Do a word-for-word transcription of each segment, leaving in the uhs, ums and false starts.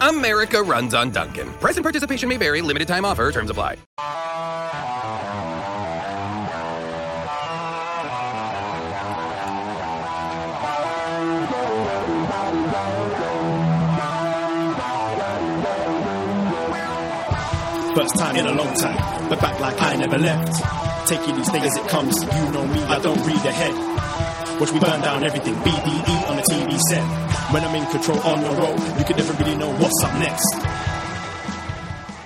America runs on Dunkin'. Present participation may vary. Limited time offer. Terms apply. First time in a long time. But back like I never left. Taking these things as it comes. You know me. I don't read ahead. Watch me burn down everything. B D E on the T V set. When I'm in control on the road, you can never really know what's up next.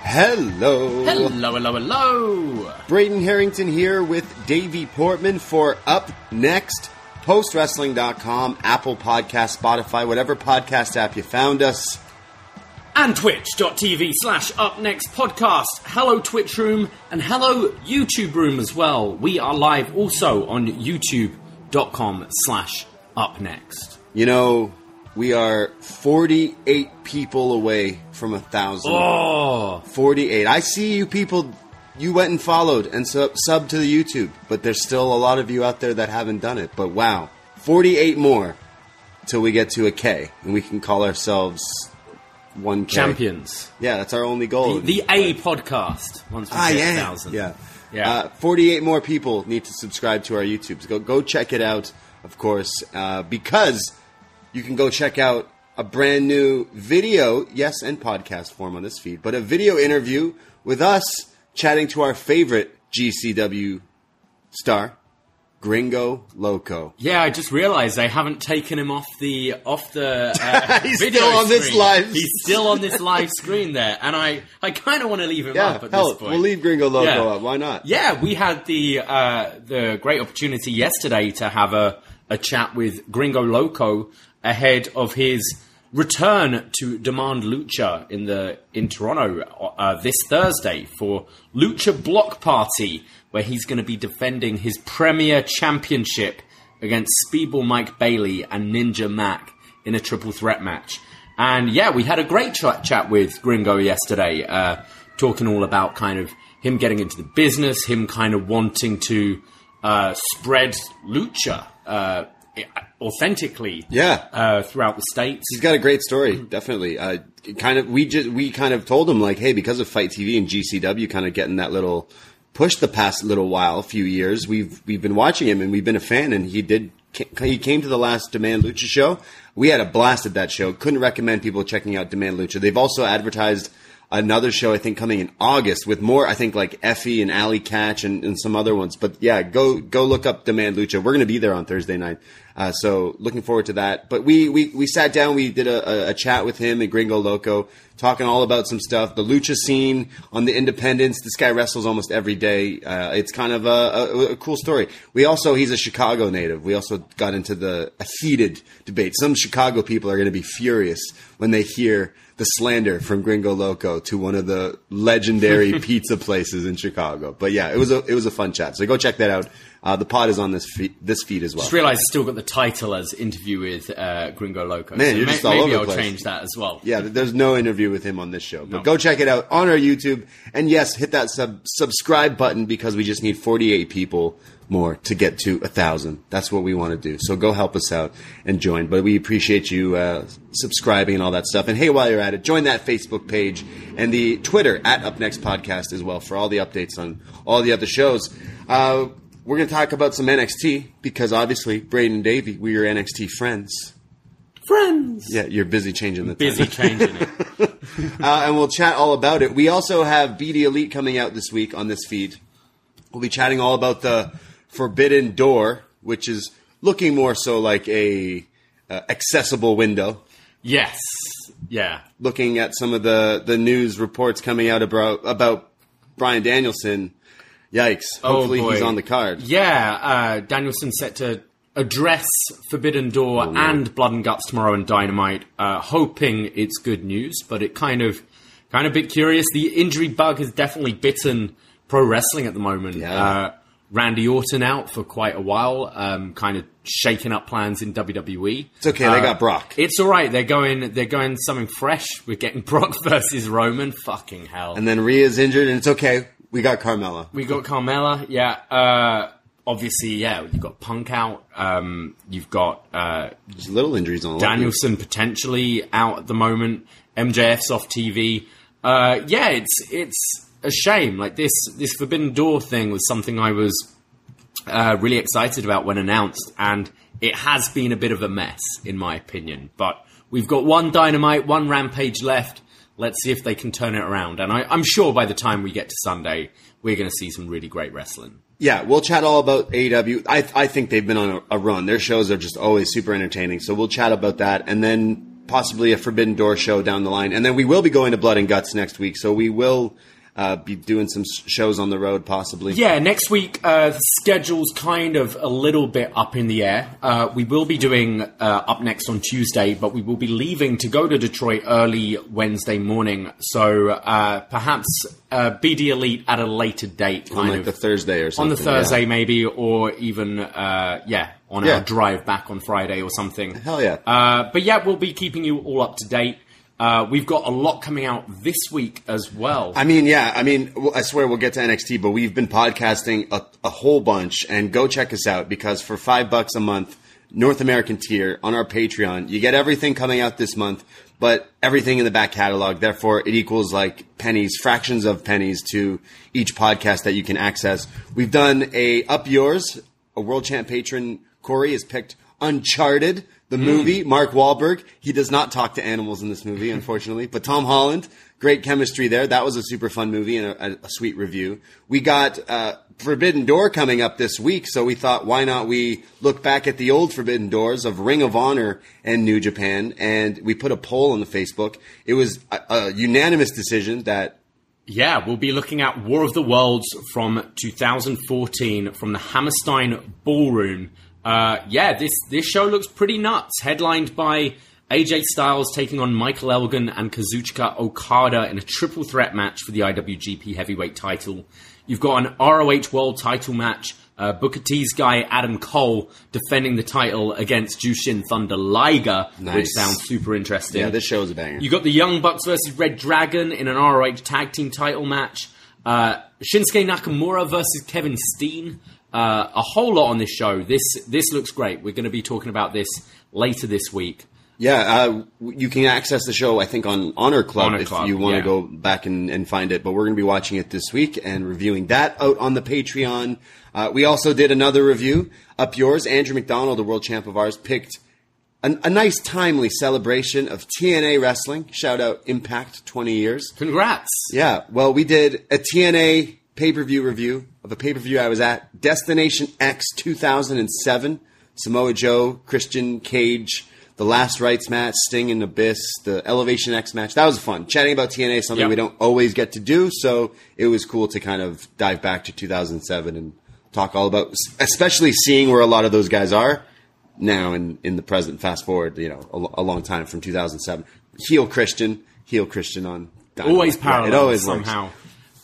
Hello. Hello, hello, hello. Braden Harrington here with Davey Portman for Up Next, post wrestling dot com, Apple Podcasts, Spotify, whatever podcast app you found us. And twitch.tv slash UpNext Podcast. Hello, Twitch Room, and hello, YouTube Room as well. We are live also on youtube.com slash UpNext. You know... We are forty-eight people away from a thousand. Oh. forty-eight. I see you people, you went and followed and sub, sub to the YouTube, but there's still a lot of you out there that haven't done it. But wow, forty-eight more till we get to a K, and we can call ourselves one K. Champions. Yeah, that's our only goal. The, the A podcast, once we ah, get yeah, a thousand. Yeah, yeah. Uh, forty-eight more people need to subscribe to our YouTubes. Go, go check it out, of course, uh, because... You can go check out a brand new video, yes, and podcast form on this feed, but a video interview with us chatting to our favorite G C W star, Gringo Loco. Yeah, I just realized I haven't taken him off the off the uh, He's video still on screen. This live. He's still on this live screen there, and I, I kind of want to leave him yeah, up at hell, this point. We'll leave Gringo Loco yeah. up. Why not? Yeah, we had the uh, the great opportunity yesterday to have a a chat with Gringo Loco ahead of his return to Demand Lucha in the in Toronto uh, this Thursday for Lucha Block Party, where he's going to be defending his premier championship against Speedball Mike Bailey and Ninja Mac in a triple threat match. And yeah, we had a great ch- chat with Gringo yesterday, uh, talking all about kind of him getting into the business, him kind of wanting to uh, spread lucha uh authentically yeah uh throughout the States. He's got a great story, definitely. uh kind of we just we kind of told him, like, hey, because of Fight T V and G C W kind of getting that little push the past little while, a few years, we've we've been watching him and we've been a fan, and he did he came to the last Demand Lucha show. We had a blast at that show. Couldn't recommend people checking out Demand Lucha. They've also advertised another show, I think, coming in August with more, I think, like Effie and Allie Catch and, and some other ones. But yeah, go go look up Demand Lucha. We're going to be there on Thursday night. Uh, so looking forward to that. But we we, we sat down, we did a, a chat with him and Gringo Loco, talking all about some stuff. The lucha scene on the independents. This guy wrestles almost every day. Uh, it's kind of a, a, a cool story. We also, he's a Chicago native. We also got into the a heated debate. Some Chicago people are going to be furious when they hear the slander from Gringo Loco to one of the legendary pizza places in Chicago. But yeah, it was a, it was a fun chat. So go check that out. Uh, the pod is on this feed, this feed as well. Just realized I've still got the title as interview with uh, Gringo Loco. Man, so you're just ma- all maybe over I'll the place. Change that as well. Yeah, there's no interview with him on this show. But no. Go check it out on our YouTube. And yes, hit that sub- subscribe button because we just need forty-eight people more to get to one thousand. That's what we want to do. So go help us out and join. But we appreciate you uh, subscribing and all that stuff. And hey, while you're at it, join that Facebook page and the Twitter at Up Next Podcast as well for all the updates on all the other shows. Uh We're going to talk about some N X T because obviously, Braden and Davey, we are N X T friends. Friends! Yeah, you're busy changing the busy time. changing it. uh, and we'll chat all about it. We also have B D Elite coming out this week on this feed. We'll be chatting all about the Forbidden Door, which is looking more so like a uh, accessible window. Yes. Yeah. Looking at some of the, the news reports coming out about, about Bryan Danielson. Yikes. Hopefully oh he's on the card. Yeah. Uh, Danielson set to address Forbidden Door oh, and Blood and Guts tomorrow and Dynamite, uh, hoping it's good news, but it kind of, kind of a bit curious. The injury bug has definitely bitten pro wrestling at the moment. Yeah. Uh, Randy Orton out for quite a while, um, kind of shaking up plans in W W E. It's okay. They uh, got Brock. It's all right. They're going, they're going something fresh. We're getting Brock versus Roman. Fucking hell. And then Rhea's injured and it's okay. We got Carmella. We got Carmella, yeah. Uh, obviously, yeah, you've got Punk out. Um, you've got uh, little injuries on Danielson lot. potentially out at the moment. M J F's off T V. Uh, yeah, it's it's a shame. Like this this Forbidden Door thing was something I was uh, really excited about when announced, and it has been a bit of a mess, in my opinion. But we've got one Dynamite, one Rampage left. Let's see if they can turn it around. And I, I'm sure by the time we get to Sunday, we're going to see some really great wrestling. Yeah, we'll chat all about A E W. I, I think they've been on a, a run. Their shows are just always super entertaining. So we'll chat about that. And then possibly a Forbidden Door show down the line. And then we will be going to Blood and Guts next week. So we will uh, be doing some shows on the road, possibly. Yeah, next week, uh, the schedule's kind of a little bit up in the air. Uh, we will be doing uh, Up Next on Tuesday, but we will be leaving to go to Detroit early Wednesday morning. So uh, perhaps uh, B D Elite at a later date. Kind on like of, the Thursday or something. On the Thursday, yeah. maybe, or even, uh, yeah, on yeah. our drive back on Friday or something. Hell yeah. Uh, but yeah, we'll be keeping you all up to date. Uh, we've got a lot coming out this week as well. I mean, yeah, I mean, I swear we'll get to N X T, but we've been podcasting a, a whole bunch, and go check us out because for five bucks a month, North American tier on our Patreon, you get everything coming out this month, but everything in the back catalog. Therefore, it equals like pennies, fractions of pennies to each podcast that you can access. We've done a Up Yours, a World Champ patron, Corey, has picked Uncharted, the movie, mm. Mark Wahlberg. He does not talk to animals in this movie, unfortunately. But Tom Holland, great chemistry there. That was a super fun movie and a, a sweet review. We got uh, Forbidden Door coming up this week, so we thought, why not we look back at the old Forbidden Doors of Ring of Honor and New Japan, and we put a poll on the Facebook. It was a, a unanimous decision that... Yeah, we'll be looking at War of the Worlds from two thousand fourteen from the Hammerstein Ballroom. Uh, yeah, this, this show looks pretty nuts. Headlined by A J Styles taking on Michael Elgin and Kazuchika Okada in a triple threat match for the I W G P heavyweight title. You've got an R O H world title match. Uh, Booker T's guy, Adam Cole, defending the title against Jushin Thunder Liger, nice. Which sounds super interesting. Yeah, this show's a banger. You've got the Young Bucks versus Red Dragon in an R O H tag team title match. Uh, Shinsuke Nakamura versus Kevin Steen. Uh, a whole lot on this show. This this looks great. We're going to be talking about this later this week. Yeah, uh, you can access the show, I think, on Honor Club Honor if Club, you want to yeah. go back and, and find it. But we're going to be watching it this week and reviewing that out on the Patreon. Uh, we also did another review. Up Yours, Andrew McDonald, the world champ of ours, picked an, a nice timely celebration of T N A wrestling. Shout out Impact, twenty years. Congrats. Yeah, well, we did a T N A pay-per-view review of a pay-per-view I was at, Destination X two thousand seven, Samoa Joe, Christian, Cage, the Last Rites match, Sting and Abyss, the Elevation X match. That was fun. Chatting about T N A is something yep. we don't always get to do, so it was cool to kind of dive back to two thousand seven and talk all about, especially seeing where a lot of those guys are now in, in the present, fast forward, you know, a, a long time from two thousand seven. Heel Christian, heel Christian on Dynamite. Always parallel yeah, it always somehow. Works.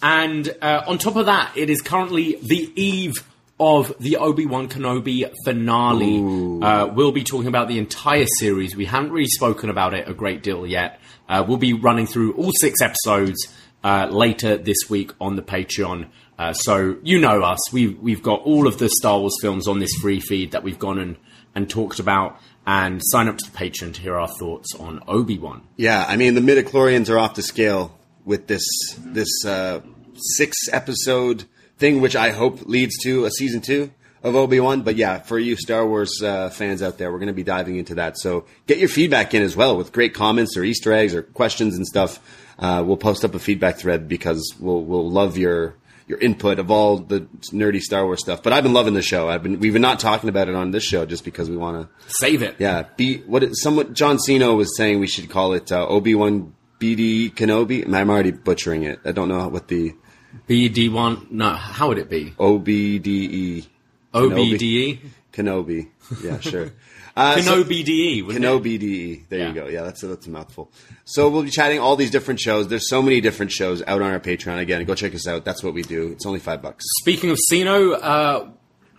And uh, on top of that, it is currently the eve of the Obi-Wan Kenobi finale. Uh, we'll be talking about the entire series. We haven't really spoken about it a great deal yet. Uh, we'll be running through all six episodes uh, later this week on the Patreon. Uh, so you know us. We've, we've got all of the Star Wars films on this free feed that we've gone and, and talked about. And sign up to the Patreon to hear our thoughts on Obi-Wan. Yeah, I mean, the midichlorians are off the scale with this this uh, six-episode thing, which I hope leads to a season two of Obi-Wan. But yeah, for you Star Wars uh, fans out there, we're going to be diving into that. So get your feedback in as well with great comments or Easter eggs or questions and stuff. Uh, we'll post up a feedback thread because we'll we'll love your... your input of all the nerdy Star Wars stuff. But I've been loving the show. I've been we've been not talking about it on this show just because we want to save it. Yeah, be what it, somewhat John Cena was saying we should call it uh, Obi-Wan B D Kenobi. I'm already butchering it. I don't know what the B D one. No, how would it be? O B D E O B D E Kenobi. Kenobi. Yeah, sure. Uh, Kenobi D E Kenobi D E There yeah. you go. Yeah, that's a, that's a mouthful. So we'll be chatting all these different shows. There's so many different shows out on our Patreon. Again, go check us out. That's what we do. It's only five bucks. Speaking of Sino, uh,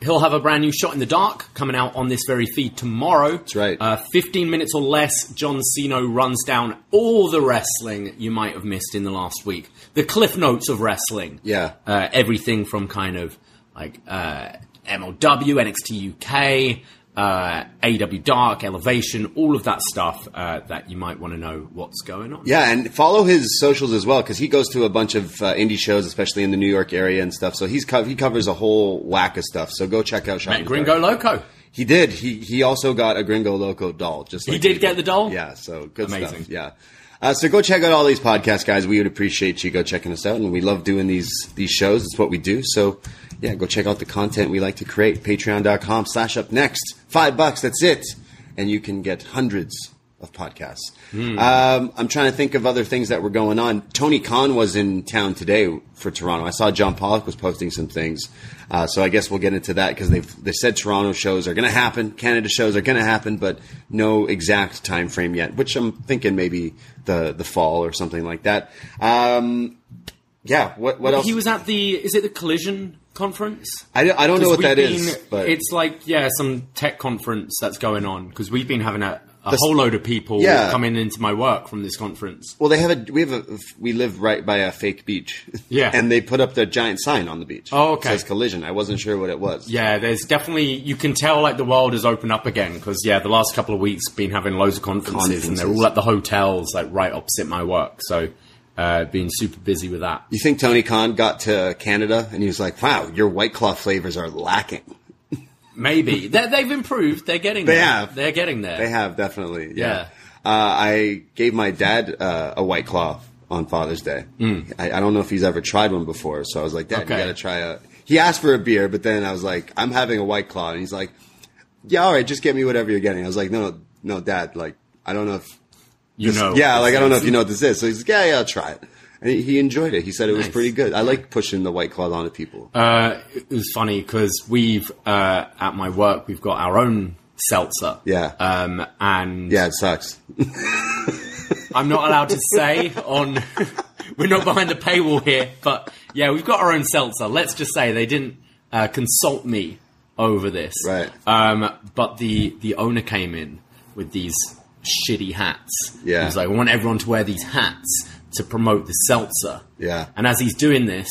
he'll have a brand new Shot in the Dark coming out on this very feed tomorrow. That's right. Uh, fifteen minutes or less, John Cena runs down all the wrestling you might have missed in the last week. The cliff notes of wrestling. Yeah. Uh, everything from kind of like uh, M L W, N X T U K... Uh, A E W Dark, Elevation, all of that stuff uh, that you might want to know what's going on. Yeah, and follow his socials as well because he goes to a bunch of uh, indie shows, especially in the New York area and stuff. So he's co- he covers a whole whack of stuff. So go check out Shot in the Dark. Met Gringo Loco. He did. He he also got a Gringo Loco doll. Just like he did he get did. the doll. Yeah. So good Amazing. stuff. Yeah. Uh, so go check out all these podcasts, guys. We would appreciate you go checking us out, and we love doing these these shows. It's what we do. So yeah, go check out the content we like to create. Patreon dot com slash up next. Five bucks, that's it. And you can get hundreds of podcasts. Mm. Um, I'm trying to think of other things that were going on. Tony Khan was in town today for Toronto. I saw John Pollock was posting some things. Uh, so I guess we'll get into that because they've they said Toronto shows are going to happen. Canada shows are going to happen, but no exact time frame yet, which I'm thinking maybe the, the fall or something like that. Um, yeah. What, what else? He was at the, is it the Collision conference? I, I don't know what that been, is. But it's like, yeah, some tech conference that's going on because we've been having a, a the, whole load of people yeah. coming into my work from this conference. Well, they have a, we have a, we live right by a fake beach. Yeah. And they put up their giant sign on the beach. Oh, okay. It says Collision. I wasn't sure what it was. Yeah, there's definitely, you can tell like the world has opened up again because, yeah, the last couple of weeks been having loads of conferences, conferences and they're all at the hotels like right opposite my work. So... Uh, being super busy with that. You think Tony Khan got to Canada and he was like, wow, your White Claw flavors are lacking. Maybe. They're, they've improved. They're getting they there. They have. They're getting there. They have, definitely. Yeah. yeah. Uh, I gave my dad uh, a White Claw on Father's Day. Mm. I, I don't know if he's ever tried one before. So I was like, Dad, okay. you got to try a... He asked for a beer, but then I was like, I'm having a White Claw. And he's like, yeah, all right, just get me whatever you're getting. I was like, no, no, Dad, like, I don't know if... You this, know. Yeah, like, I don't know if you know what this is. So he's like, yeah, yeah, I'll try it. And he, he enjoyed it. He said it nice. was pretty good. I like pushing the White Claw onto people. Uh, it was funny because we've, uh, at my work, we've got our own seltzer. Yeah. Um, and. Yeah, it sucks. I'm not allowed to say on. We're not behind the paywall here, but yeah, we've got our own seltzer. Let's just say they didn't uh, consult me over this. Right. Um, but the, the owner came in with these shitty hats. Yeah. He's like, I want everyone to wear these hats to promote the seltzer. Yeah. And as he's doing this,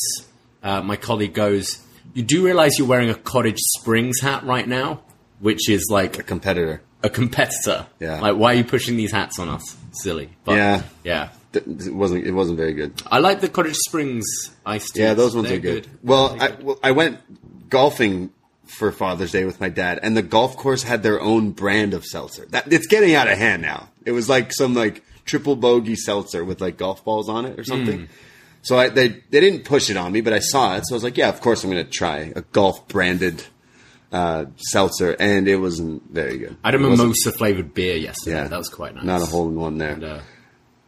uh, my colleague goes, you do realize you're wearing a Cottage Springs hat right now, which is like a competitor, a competitor. Yeah. Like, why are you pushing these hats on us? Silly. But yeah. Yeah. It wasn't, it wasn't very good. I like the Cottage Springs iced teas. Yeah. Those ones They're are good. good. Well, I, well, I went golfing for Father's Day with my dad, and the golf course had their own brand of seltzer. That it's getting out of hand now. It was like some like triple bogey seltzer with like golf balls on it or something. Mm. So I, they they didn't push it on me, but I saw it, so I was like, yeah, of course I'm going to try a golf branded uh, seltzer, and it wasn't very good. I had a mimosa flavored beer yesterday. Yeah, that was quite nice. Not a hole in one there. And, uh,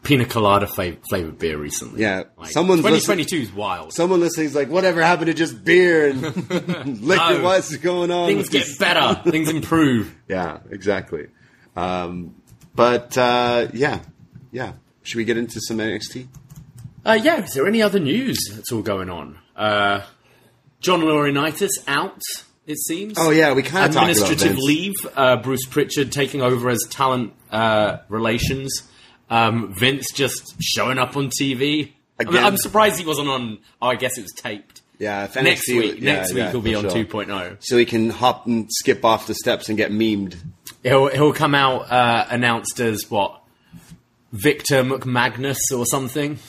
pina colada fla- flavored beer recently. Yeah, like, twenty twenty-two is wild. Someone listening is like, whatever happened to just beer and liquor? No. What's going on? Things get this? better. Things improve. Yeah, exactly. Um, but uh, yeah, yeah. Should we get into some N X T? Uh, yeah. Is there any other news that's all going on? Uh, John Laurinaitis out. it seems. Oh, yeah, we kind of talked about this. Administrative leave, uh, Bruce Pritchard taking over as talent uh, relations, um, Vince just showing up on T V. I mean, I'm surprised he wasn't on, oh, I guess it was taped. Yeah, if N X T, next week, yeah, next week yeah, he'll be on sure. two point oh. So he can hop and skip off the steps and get memed. He'll, he'll come out uh, announced as, what, Victor McMagnus or something.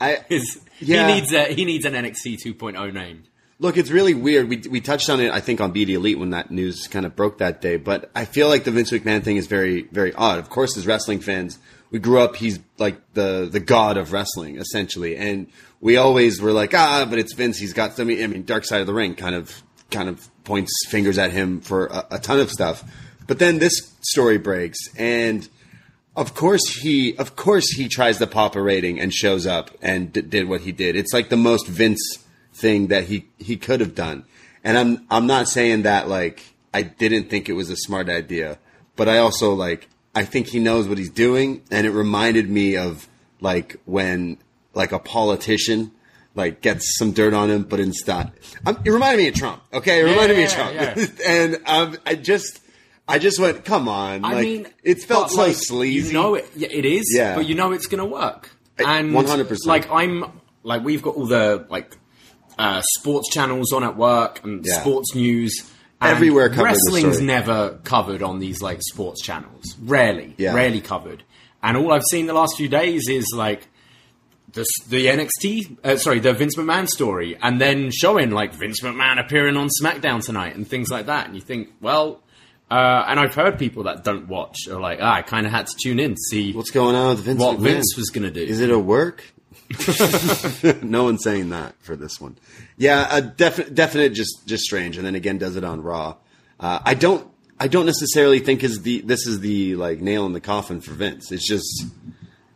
I, His, yeah. he, needs a, he needs an N X T two point oh name. Look, it's really weird. We we touched on it, I think, on B D Elite when that news kind of broke that day. But I feel like the Vince McMahon thing is very, very odd. Of course, as wrestling fans, we grew up, he's like the the god of wrestling, essentially. And we always were like, ah, but it's Vince. He's got some, I mean, Dark Side of the Ring kind of kind of points fingers at him for a, a ton of stuff. But then this story breaks. And of course he of course he tries to pop a rating and shows up and d- did what he did. It's like the most Vince thing that he he could have done, and I'm I'm not saying that like I didn't think it was a smart idea, but I also like I think he knows what he's doing, and it reminded me of like when like a politician like gets some dirt on him, but in style. I'm, it reminded me of Trump. Okay, it reminded yeah, me of Trump, yeah. and um, I just I just went, come on, I like mean, it felt so like, sleazy. You know it, it is, yeah. But you know it's gonna work, and one hundred percent. Like I'm like we've got all the like. Uh, sports channels on at work and yeah. sports news. And everywhere covered. Wrestling's never covered on these like sports channels. Rarely. Yeah. Rarely covered. And all I've seen the last few days is like the, the N X T, uh, sorry, the Vince McMahon story, and then showing like Vince McMahon appearing on SmackDown tonight and things like that. And you think, well, uh, and I've heard people that don't watch are like, ah, I kind of had to tune in to see what's going on with Vince what McMahon. Vince was going to do. Is it a work? No one's saying that for this one. Yeah, a definite, definite, just, just strange. And then again, does it on Raw? Uh, I don't, I don't necessarily think is the this is the like nail in the coffin for Vince. It's just,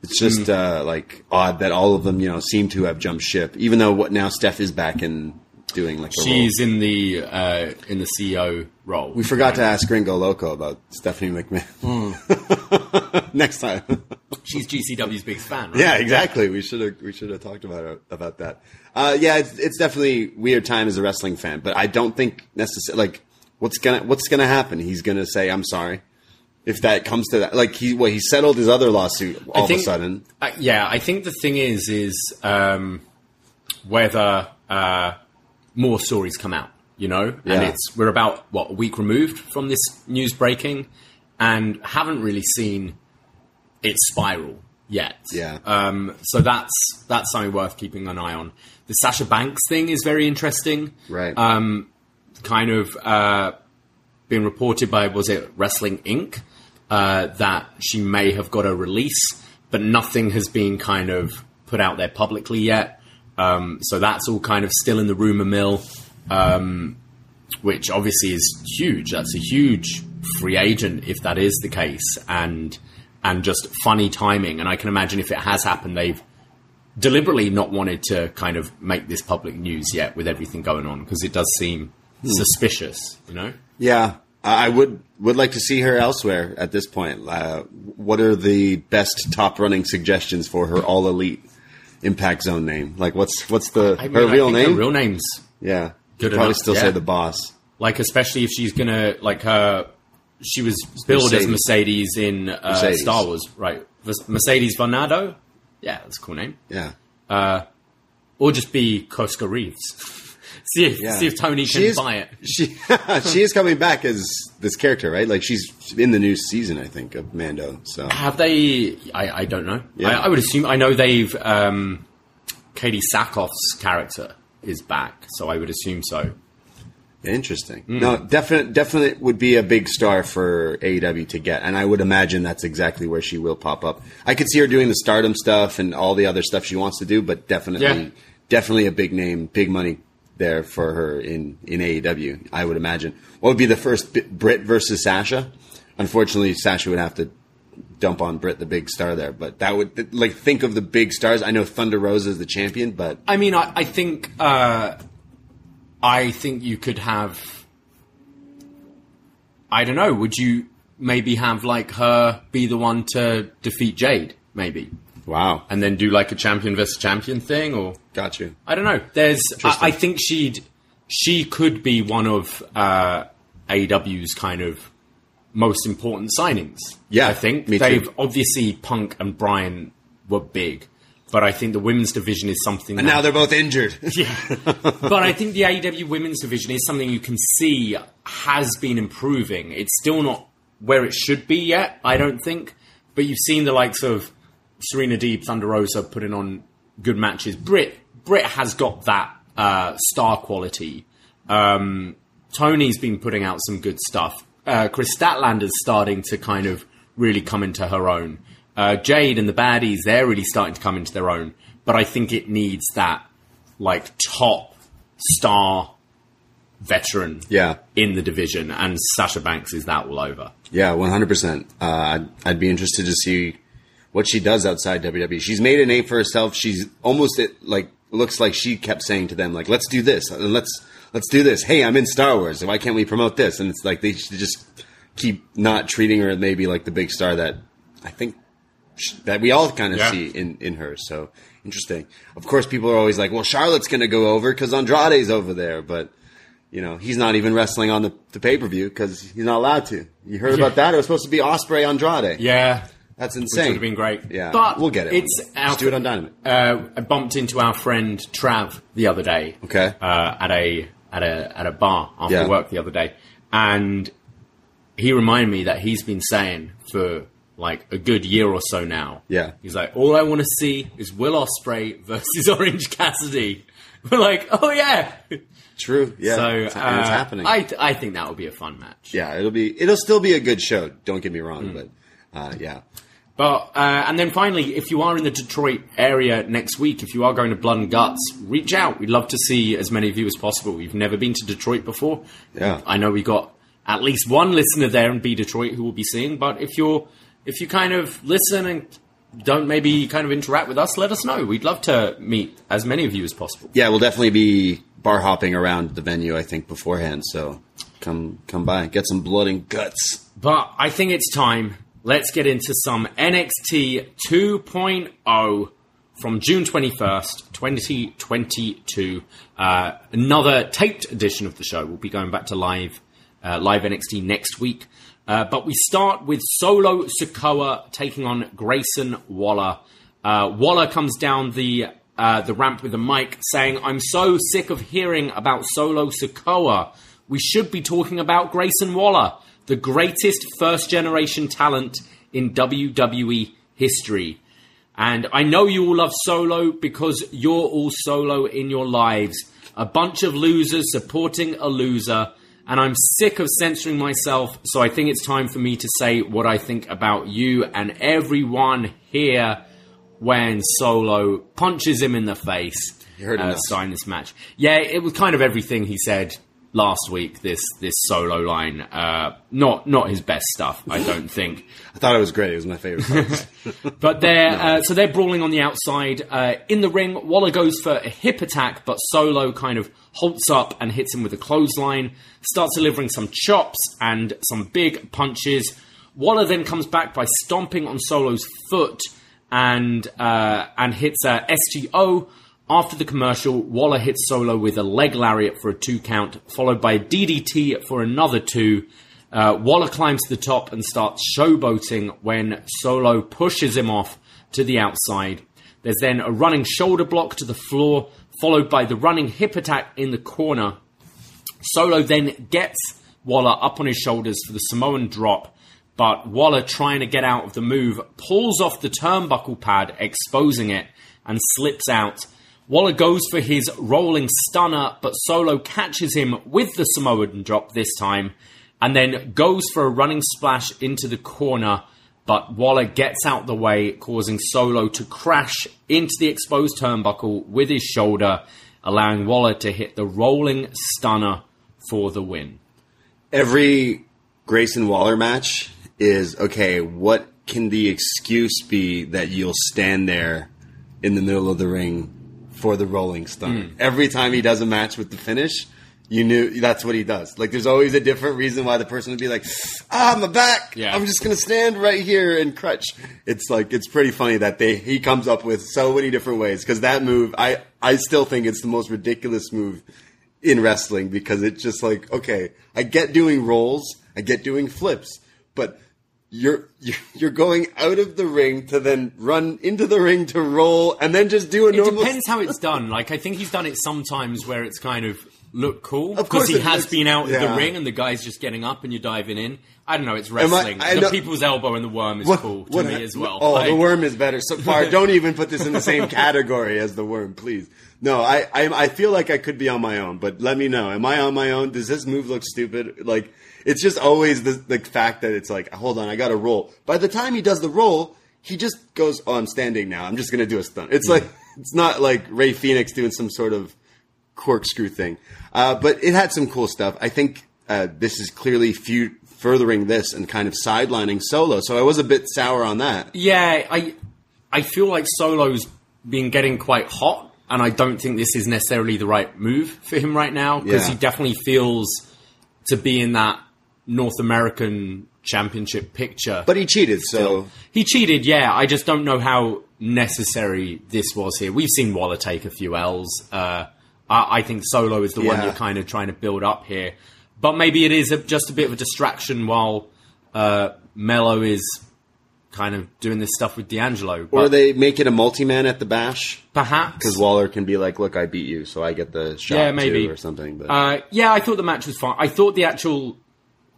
it's just uh, like odd that all of them, you know, seem to have jumped ship. Even though what now Steph is back in doing like a she's role. in the uh, in the C E O role. We forgot to ask Gringo Loco about Stephanie McMahon. Mm. Next time. She's G C W's big fan, right? Yeah, exactly. We should have we should have talked about her, about that. Uh, yeah, it's, it's definitely a weird time as a wrestling fan, but I don't think necessarily like what's gonna what's gonna happen. He's gonna say I'm sorry if that comes to that. Like he well, he settled his other lawsuit all I think, of a sudden. Uh, yeah, I think the thing is is um, whether uh, more stories come out, you know, yeah. and it's we're about what a week removed from this news breaking, and haven't really seen. It's spiral yet. Yeah. Um, so that's that's something worth keeping an eye on. The Sasha Banks thing is very interesting. Right. Um, kind of uh, being reported by, was it Wrestling Incorporated? Uh, that she may have got a release, but nothing has been kind of put out there publicly yet. Um, so that's all kind of still in the rumor mill, um, which obviously is huge. That's a huge free agent if that is the case. And... and just funny timing. And I can imagine if it has happened, they've deliberately not wanted to kind of make this public news yet with everything going on, because it does seem hmm. suspicious, you know? Yeah. I would would like to see her elsewhere at this point. Uh, what are the best top-running suggestions for her all-elite Impact Zone name? Like, what's what's the I mean, her real name? Her real name's yeah. Good probably enough, still yeah. say the boss. Like, especially if she's going to, like, her... She was billed as Mercedes in uh, Mercedes. Star Wars, right? Mercedes Varnado? Yeah, that's a cool name. Yeah. Uh, or just be Koska Reeves. see, if, yeah. see if Tony she can is, buy it. She, she is coming back as this character, right? Like, she's in the new season, I think, of Mando. So have they... I, I don't know. Yeah. I, I would assume... I know they've... Um, Katie Sackhoff's character is back, so I would assume so. Interesting. Mm. No, definitely definitely would be a big star for A E W to get, and I would imagine that's exactly where she will pop up. I could see her doing the Stardom stuff and all the other stuff she wants to do, but definitely yeah. definitely a big name, big money there for her in, in A E W, I would imagine. What would be the first B- Britt versus Sasha? Unfortunately, Sasha would have to dump on Britt, the big star there, but that would, like, think of the big stars. I know Thunder Rosa is the champion, but... I mean, I, I think... Uh... I think you could have, I don't know, would you maybe have like her be the one to defeat Jade, maybe? Wow. And then do like a champion versus champion thing, or? Got you. I don't know. There's, I, I think she'd, she could be one of uh, A E W's kind of most important signings. Yeah, I think they've too. obviously Punk and Bryan were big, but I think the women's division is something. And that, now they're both injured. Yeah, but I think the A E W women's division is something you can see has been improving. It's still not where it should be yet, I don't think. But you've seen the likes of Serena Deeb, Thunder Rosa putting on good matches. Britt Britt has got that uh, star quality. Um, Tony's been putting out some good stuff. Uh, Chris Statlander's starting to kind of really come into her own. Uh, Jade and the baddies, they're really starting to come into their own. But I think it needs that, like, top star veteran yeah. in the division. And Sasha Banks is that all over. Yeah, one hundred percent. Uh, I'd, I'd be interested to see what she does outside W W E. She's made a name for herself. She's almost, it, like, looks like she kept saying to them, like, let's do this. Let's... Let's do this. Hey, I'm in Star Wars. Why can't we promote this? And it's like they just keep not treating her maybe like the big star that I think she, that we all kind of yeah. see in, in her. So interesting. Of course, people are always like, well, Charlotte's going to go over because Andrade's over there. But, you know, he's not even wrestling on the, the pay-per-view because he's not allowed to. You heard yeah. about that? It was supposed to be Osprey Andrade. Yeah. That's insane. Which would have been great. Yeah. But we'll get it. It's our, Let's do it on Dynamite. Uh, I bumped into our friend Trav the other day. Okay. Uh, at a... At a at a bar after yeah. work the other day, and he reminded me that he's been saying for like a good year or so now. Yeah, he's like, all I want to see is Will Ospreay versus Orange Cassidy. We're like, oh yeah, true. Yeah, so it's, uh, it's happening. I I think that would be a fun match. Yeah, it'll be it'll still be a good show. Don't get me wrong, mm. but uh, yeah. But uh, and then finally, if you are in the Detroit area next week, if you are going to Blood and Guts, reach out. We'd love to see as many of you as possible. We've never been to Detroit before. Yeah, I know we got at least one listener there in B Detroit who will be seeing. But if you're if you kind of listen and don't maybe kind of interact with us, let us know. We'd love to meet as many of you as possible. Yeah, we'll definitely be bar hopping around the venue, I think, beforehand. So come come by, get some Blood and Guts. But I think it's time. Let's get into some N X T two point oh from June twenty-first, twenty twenty-two. Uh, another taped edition of the show. We'll be going back to live uh, live N X T next week. Uh, but we start with Solo Sikoa taking on Grayson Waller. Uh, Waller comes down the, uh, the ramp with a mic saying, "I'm so sick of hearing about Solo Sikoa. We should be talking about Grayson Waller, the greatest first-generation talent in W W E history. And I know you all love Solo because you're all Solo in your lives. A bunch of losers supporting a loser. And I'm sick of censoring myself, so I think it's time for me to say what I think about you and everyone here when Solo punches him in the face." You heard uh, sign this match. Yeah, it was kind of everything he said last week, this this Solo line, uh, not not his best stuff, I don't think. I thought it was great. It was my favorite. But they're no. uh, so they're brawling on the outside. Uh, in the ring, Waller goes for a hip attack, but Solo kind of halts up and hits him with a clothesline. Starts delivering some chops and some big punches. Waller then comes back by stomping on Solo's foot and uh, and hits a S G O. After the commercial, Waller hits Solo with a leg lariat for a two count, followed by a D D T for another two. Uh, Waller climbs to the top and starts showboating when Solo pushes him off to the outside. There's then a running shoulder block to the floor, followed by the running hip attack in the corner. Solo then gets Waller up on his shoulders for the Samoan drop, but Waller, trying to get out of the move, pulls off the turnbuckle pad, exposing it, and slips out. Waller goes for his rolling stunner, but Solo catches him with the Samoan drop this time, and then goes for a running splash into the corner, but Waller gets out the way, causing Solo to crash into the exposed turnbuckle with his shoulder, allowing Waller to hit the rolling stunner for the win. Every Grayson Waller match is, okay, what can the excuse be that you'll stand there in the middle of the ring for the rolling stunner? Mm. Every time he does a match with the finish, you knew that's what he does. Like, there's always a different reason why the person would be like, ah, my back. Yeah. I'm just going to stand right here and crutch. It's like, it's pretty funny that they he comes up with so many different ways, because that move, I, I still think it's the most ridiculous move in wrestling, because it's just like, okay, I get doing rolls, I get doing flips, but you're you're going out of the ring to then run into the ring to roll and then just do a normal... It depends how it's done. Like, I think he's done it sometimes where it's kind of look cool because he has looks, been out yeah. of the ring and the guy's just getting up and you're diving in. I don't know, it's wrestling. I, I the know, people's elbow and the worm is what, cool to what, me as well. Oh, like, the worm is better. So far, don't even put this in the same category as the worm, please. No, I, I I feel like I could be on my own, but let me know. Am I on my own? Does this move look stupid? Like, it's just always the, the fact that it's like, hold on, I got to roll. By the time he does the roll, he just goes, oh, I'm standing now. I'm just going to do a stunt. It's yeah. like, it's not like Ray Phoenix doing some sort of corkscrew thing. Uh, but it had some cool stuff. I think uh, this is clearly few, furthering this and kind of sidelining Solo. So I was a bit sour on that. Yeah, I I feel like Solo's been getting quite hot. And I don't think this is necessarily the right move for him right now, because yeah. he definitely feels to be in that North American championship picture. But he cheated, still. so... He cheated, yeah. I just don't know how necessary this was here. We've seen Waller take a few L's. Uh, I, I think Solo is the yeah. one you're kind of trying to build up here. But maybe it is a, just a bit of a distraction while uh, Melo is... kind of doing this stuff with D'Angelo. Or they make it a multi-man at the Bash. Perhaps. Because Waller can be like, look, I beat you, so I get the shot yeah, maybe. Too or something. But. Uh, yeah, I thought the match was fine. I thought the actual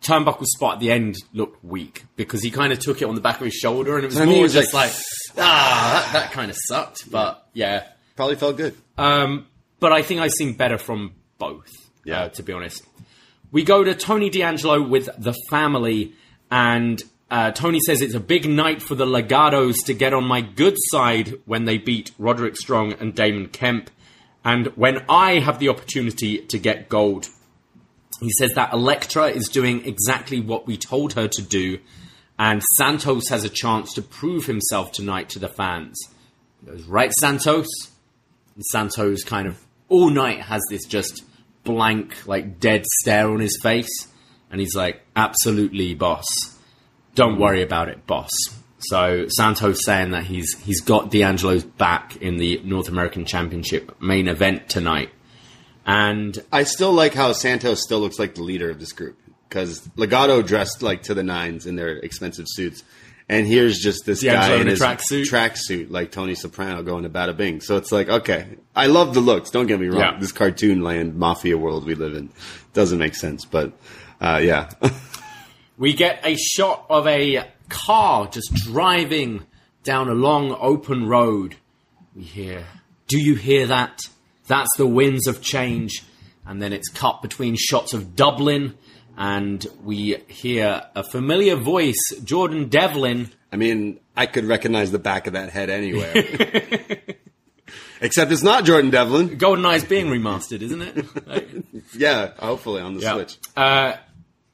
turnbuckle spot at the end looked weak, because he kind of took it on the back of his shoulder, and it was I more mean, was just like, like ah, that, that kind of sucked. But, yeah. Probably felt good. Um, but I think I've seen better from both, yeah. uh, to be honest. We go to Tony D'Angelo with the family, and... Uh, Tony says it's a big night for the Legados to get on my good side when they beat Roderick Strong and Damon Kemp. And when I have the opportunity to get gold, he says that Elektra is doing exactly what we told her to do. And Santos has a chance to prove himself tonight to the fans. He goes, right, Santos? And Santos kind of all night has this just blank, like dead stare on his face. And he's like, absolutely, boss. Don't worry about it, boss. So Santos saying that he's he's got D'Angelo's back in the North American Championship main event tonight. And I still like how Santos still looks like the leader of this group, because Legado dressed like to the nines in their expensive suits, and here's just this D'Angelo guy in his tracksuit, track suit, like Tony Soprano going to Bada Bing. So it's like, okay, I love the looks. Don't get me wrong. Yeah. This cartoon land mafia world we live in doesn't make sense, but uh, yeah. We get a shot of a car just driving down a long open road. We hear, do you hear that? That's the winds of change. And then it's cut between shots of Dublin. And we hear a familiar voice, Jordan Devlin. I mean, I could recognize the back of that head anywhere. Except it's not Jordan Devlin. GoldenEye's being remastered, isn't it? Like, yeah, hopefully on the yeah. Switch. Uh...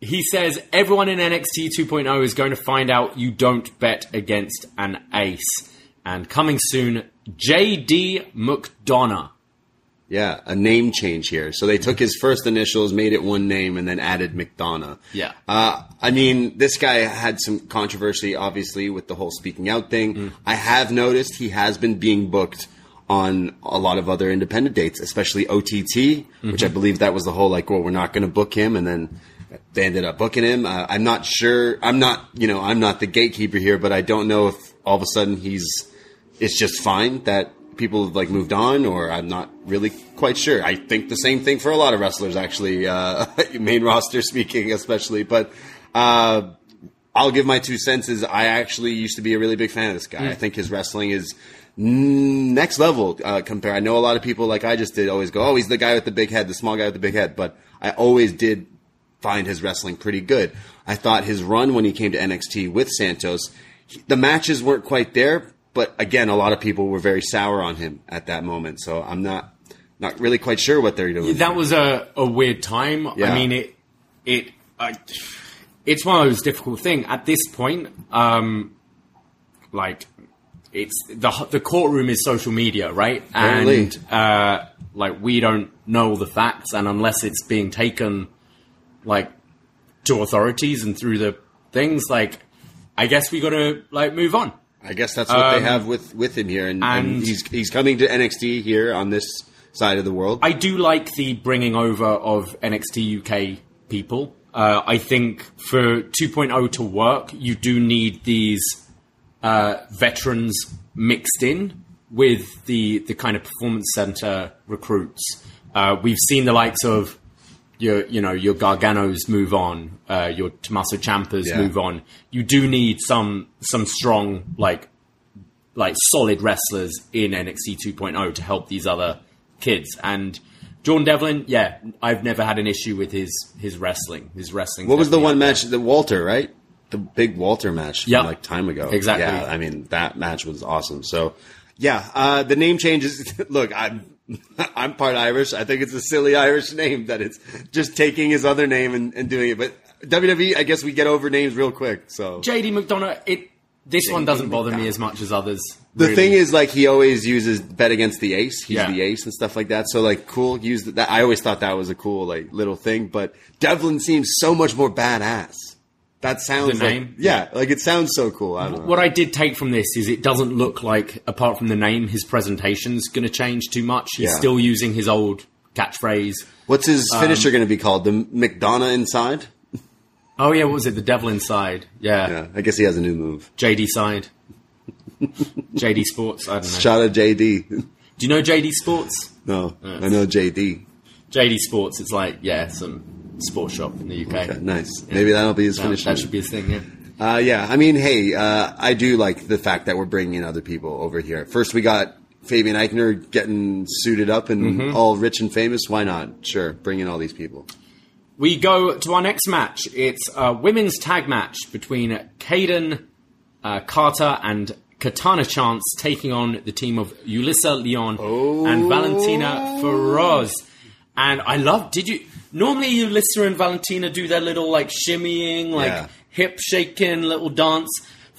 He says, everyone in N X T two point oh is going to find out you don't bet against an ace. And coming soon, J D McDonough. Yeah, a name change here. So they took his first initials, made it one name, and then added McDonough. Yeah. Uh, I mean, this guy had some controversy, obviously, with the whole speaking out thing. Mm. I have noticed he has been being booked on a lot of other independent dates, especially O T T, mm-hmm. which I believe that was the whole, like, well, we're not going to book him, and then... They ended up booking him. Uh, I'm not sure. I'm not, you know, I'm not the gatekeeper here, but I don't know if all of a sudden he's, it's just fine that people have like moved on, or I'm not really quite sure. I think the same thing for a lot of wrestlers, actually, uh, main roster speaking, especially, but, uh, I'll give my two cents is I actually used to be a really big fan of this guy. Mm. I think his wrestling is next level, uh, compare. I know a lot of people like I just did always go, oh, he's the guy with the big head, the small guy with the big head, but I always did find his wrestling pretty good. I thought his run when he came to N X T with Santos, he, the matches weren't quite there, but again, a lot of people were very sour on him at that moment, so I'm not not really quite sure what they're doing. That was a, a weird time. Yeah. I mean, it it uh, it's one of those difficult things. At this point, um, like, it's the, the courtroom is social media, right? Apparently. And, uh, like, we don't know the facts, and unless it's being taken... like, to authorities and through the things, like, I guess we got to, like, move on. I guess that's what um, they have with, with him here. And, and, and he's he's coming to N X T here on this side of the world. I do like the bringing over of N X T U K people. Uh, I think for two point oh to work, you do need these uh, veterans mixed in with the the kind of performance center recruits. Uh, we've seen the likes of your, you know, your Garganos move on, uh, your Tommaso Ciampas yeah. move on. You do need some some strong, like like solid wrestlers in N X T two point oh to help these other kids. And Jordan Devlin, yeah, I've never had an issue with his his wrestling. His wrestling. What was the one match? The Walter, right? The big Walter match yep. from like time ago. Exactly. Yeah, I mean that match was awesome. So. Yeah, uh, the name changes. Look, I'm I'm part Irish. I think it's a silly Irish name that it's just taking his other name and, and doing it. But W W E, I guess we get over names real quick. So J D McDonough, it this J D one doesn't bother McDonough. me as much as others. The really. thing is, like, he always uses bet against the ace. He's yeah. the ace and stuff like that. So like, cool. Use the, that. I always thought that was a cool like little thing. But Devlin seems so much more badass. That sounds the name. Like, yeah, like it sounds so cool. I don't know. What I did take from this is it doesn't look like, apart from the name, his presentation's going to change too much. He's yeah. still using his old catchphrase. What's his um, finisher going to be called? The McDonough Inside? Oh, yeah, what was it? The Devil Inside. Yeah. yeah I guess he has a new move. J D Side. J D Sports, I don't know. Shout out J D. Do you know J D Sports? No, yes. I know J D. J D Sports, it's like, yeah, some... sports shop in the U K. Okay, nice. Yeah. Maybe that'll be his finish. That, that should be his thing, yeah. Uh, yeah, I mean, hey, uh, I do like the fact that we're bringing in other people over here. First, we got Fabian Eichner getting suited up and mm-hmm. all rich and famous. Why not? Sure, bring in all these people. We go to our next match. It's a women's tag match between Kaden uh, Carter and Katana Chance taking on the team of Ulyssa Leon oh. and Valentina Feroz. And I love... Did you... Normally, Ulyssa and Valentina do their little, like, shimmying, like, yeah. hip-shaking little dance.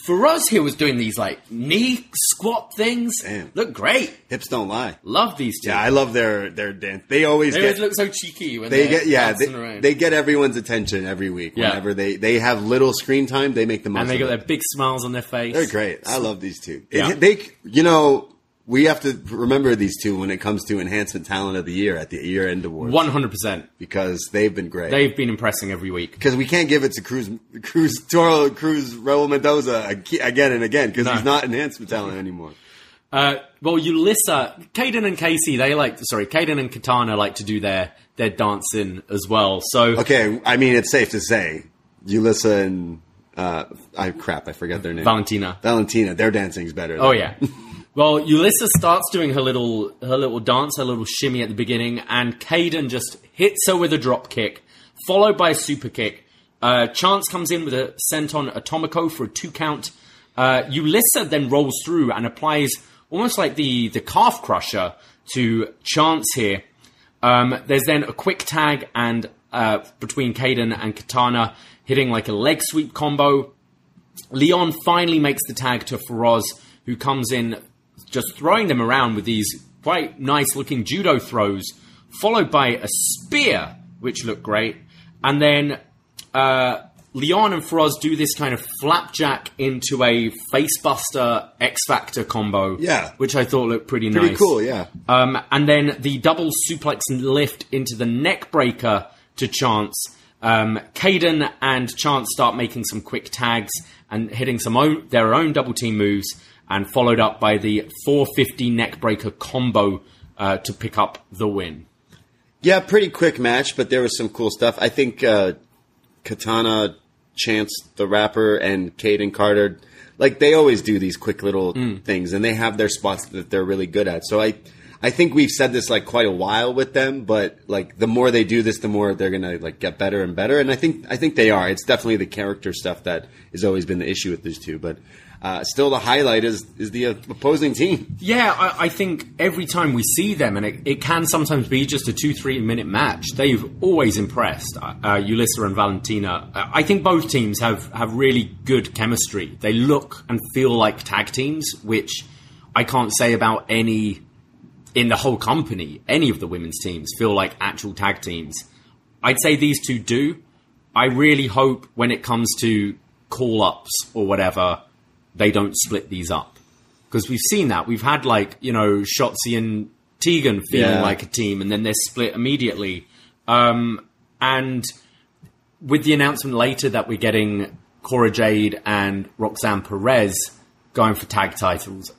Feroz here was doing these, like, knee squat things. Damn. Look great. Hips don't lie. Love these two. Yeah, I love their, their dance. They always they get... They always look so cheeky when they get yeah, dancing they, around. They get everyone's attention every week. Yeah. Whenever they, they have little screen time, they make the most of it. And they got their big smiles on their face. They're great. I love these two. Yeah. It, they, you know... We have to remember these two when it comes to Enhancement Talent of the Year at the year-end awards. one hundred percent. Because they've been great. They've been impressing every week. Because we can't give it to Cruz, Cruz, Toro, Cruz, Raul Mendoza again and again because no. he's not Enhancement Talent anymore. Uh, well, Ulyssa, Kaden and Casey, they like, sorry, Kaden and Katana like to do their, their dancing as well. So okay, I mean, it's safe to say Ulyssa and, uh, I crap, I forgot their name. Valentina. Valentina, their dancing's better. Though. Oh, yeah. Well, Ulyssa starts doing her little her little dance, her little shimmy at the beginning, and Kaden just hits her with a drop kick, followed by a super kick. Uh, Chance comes in with a senton atomico for a two count. Uh, Ulyssa then rolls through and applies almost like the, the calf crusher to Chance here. Um, there's then a quick tag and uh, between Kaden and Katana, hitting like a leg sweep combo. Leon finally makes the tag to Feroz, who comes in just throwing them around with these quite nice-looking judo throws, followed by a spear, which looked great. And then uh, Leon and Feroz do this kind of flapjack into a facebuster X-Factor combo, yeah. which I thought looked pretty, pretty nice. Pretty cool, yeah. Um, and then the double suplex lift into the neckbreaker to Chance. Um, Kaden and Chance start making some quick tags and hitting some own, their own double-team moves, and followed up by the four fifty neckbreaker combo uh, to pick up the win. Yeah, pretty quick match, but there was some cool stuff. I think uh, Katana, Chance the Rapper, and Kaden Carter, like they always do these quick little mm. things, and they have their spots that they're really good at. So I, I think we've said this like quite a while with them, but like the more they do this, the more they're gonna like get better and better. And I think I think they are. It's definitely the character stuff that has always been the issue with these two, but. Uh, still the highlight is is the uh, opposing team. Yeah, I, I think every time we see them, and it, it can sometimes be just a two, three-minute match, they've always impressed, uh, uh, Ulyssa and Valentina. Uh, I think both teams have, have really good chemistry. They look and feel like tag teams, which I can't say about any, in the whole company, any of the women's teams feel like actual tag teams. I'd say these two do. I really hope when it comes to call-ups or whatever, they don't split these up. Because we've seen that. We've had, like, you know, Shotzi and Tegan feeling yeah. like a team, and then they're split immediately. Um, and with the announcement later that we're getting Cora Jade and Roxanne Perez going for tag titles,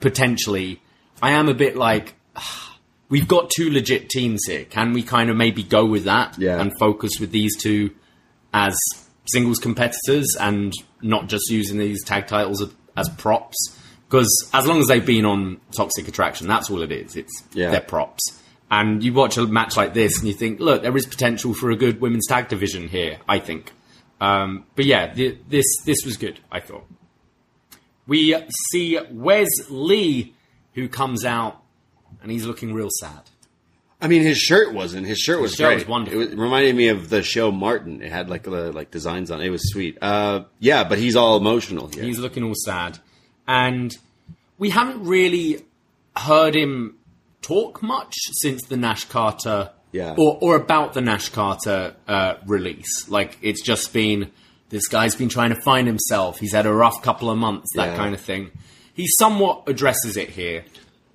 potentially, I am a bit like, we've got two legit teams here. Can we kind of maybe go with that yeah. and focus with these two as singles competitors and not just using these tag titles as props? Because as long as they've been on Toxic Attraction, that's all it is. It's yeah. their props. And you watch a match like this and you think, look, there is potential for a good women's tag division here, I think. Um, but yeah, the, this this was good, I thought. We see Wes Lee, who comes out, and he's looking real sad. I mean, his shirt wasn't. His shirt was his shirt great. Was wonderful. It reminded me of the show Martin. It had like like designs on it. It was sweet. Uh, yeah, but he's all emotional here. He's looking all sad. And we haven't really heard him talk much since the Nash Carter... Yeah. Or, or about the Nash Carter uh, release. Like, it's just been, this guy's been trying to find himself. He's had a rough couple of months, that yeah. kind of thing. He somewhat addresses it here.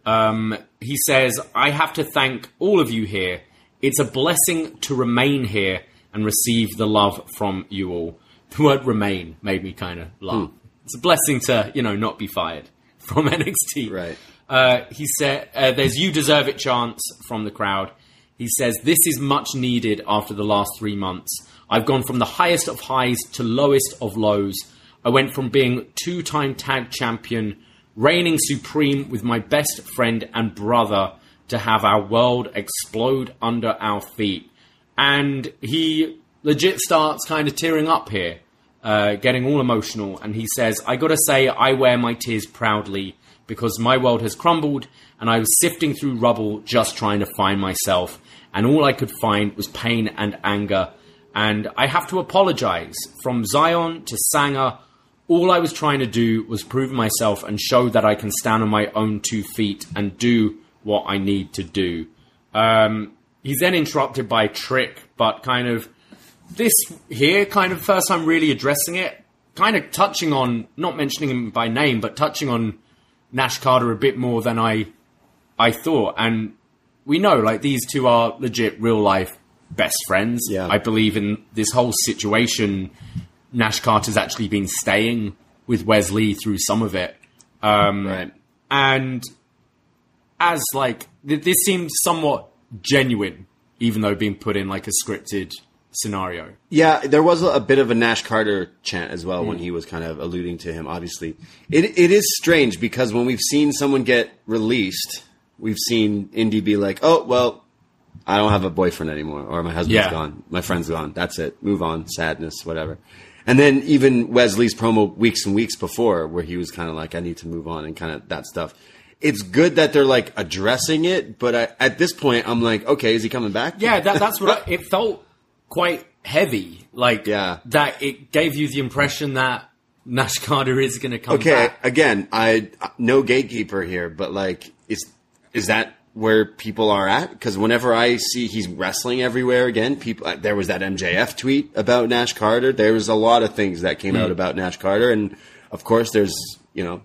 Um, he says, I have to thank all of you here. It's a blessing to remain here and receive the love from you all. The word remain made me kind of laugh. Hmm. It's a blessing to, you know, not be fired from N X T. Right. Uh, he said, uh, there's you deserve it chants from the crowd. He says, this is much needed after the last three months. I've gone from the highest of highs to lowest of lows. I went from being two-time tag champion, reigning supreme with my best friend and brother, to have our world explode under our feet. And he legit starts kind of tearing up here, uh, getting all emotional. And he says, I gotta say, I wear my tears proudly, because my world has crumbled and I was sifting through rubble just trying to find myself. And all I could find was pain and anger. And I have to apologize. From Zion to Sanger, all I was trying to do was prove myself and show that I can stand on my own two feet and do what I need to do. Um, he's then interrupted by Trick, but kind of this here, kind of first time really addressing it, kind of touching on, not mentioning him by name, but touching on Nash Carter a bit more than I I thought. And we know, like, these two are legit real-life best friends. Yeah. I believe in this whole situation, Nash Carter's actually been staying with Wes Lee through some of it. Um, right. And as, like, th this seemed somewhat genuine, even though being put in, like, a scripted scenario. Yeah, there was a bit of a Nash Carter chant as well mm. when he was kind of alluding to him, obviously. It It is strange because when we've seen someone get released, we've seen Indy be like, oh, well, I don't have a boyfriend anymore, or my husband's yeah. gone, my friend's gone, that's it, move on, sadness, whatever. And then even Wes Lee's promo weeks and weeks before where he was kind of like, I need to move on and kind of that stuff. It's good that they're, like, addressing it, but I, at this point, I'm like, okay, is he coming back? Yeah, that, that's what I, it felt... quite heavy, like yeah. that it gave you the impression that Nash Carter is going to come okay, back. Okay, again, I no gatekeeper here, but like, is is that where people are at? Because whenever I see he's wrestling everywhere again, people like, there was that M J F tweet about Nash Carter. There was a lot of things that came mm. out about Nash Carter, and of course, there's you know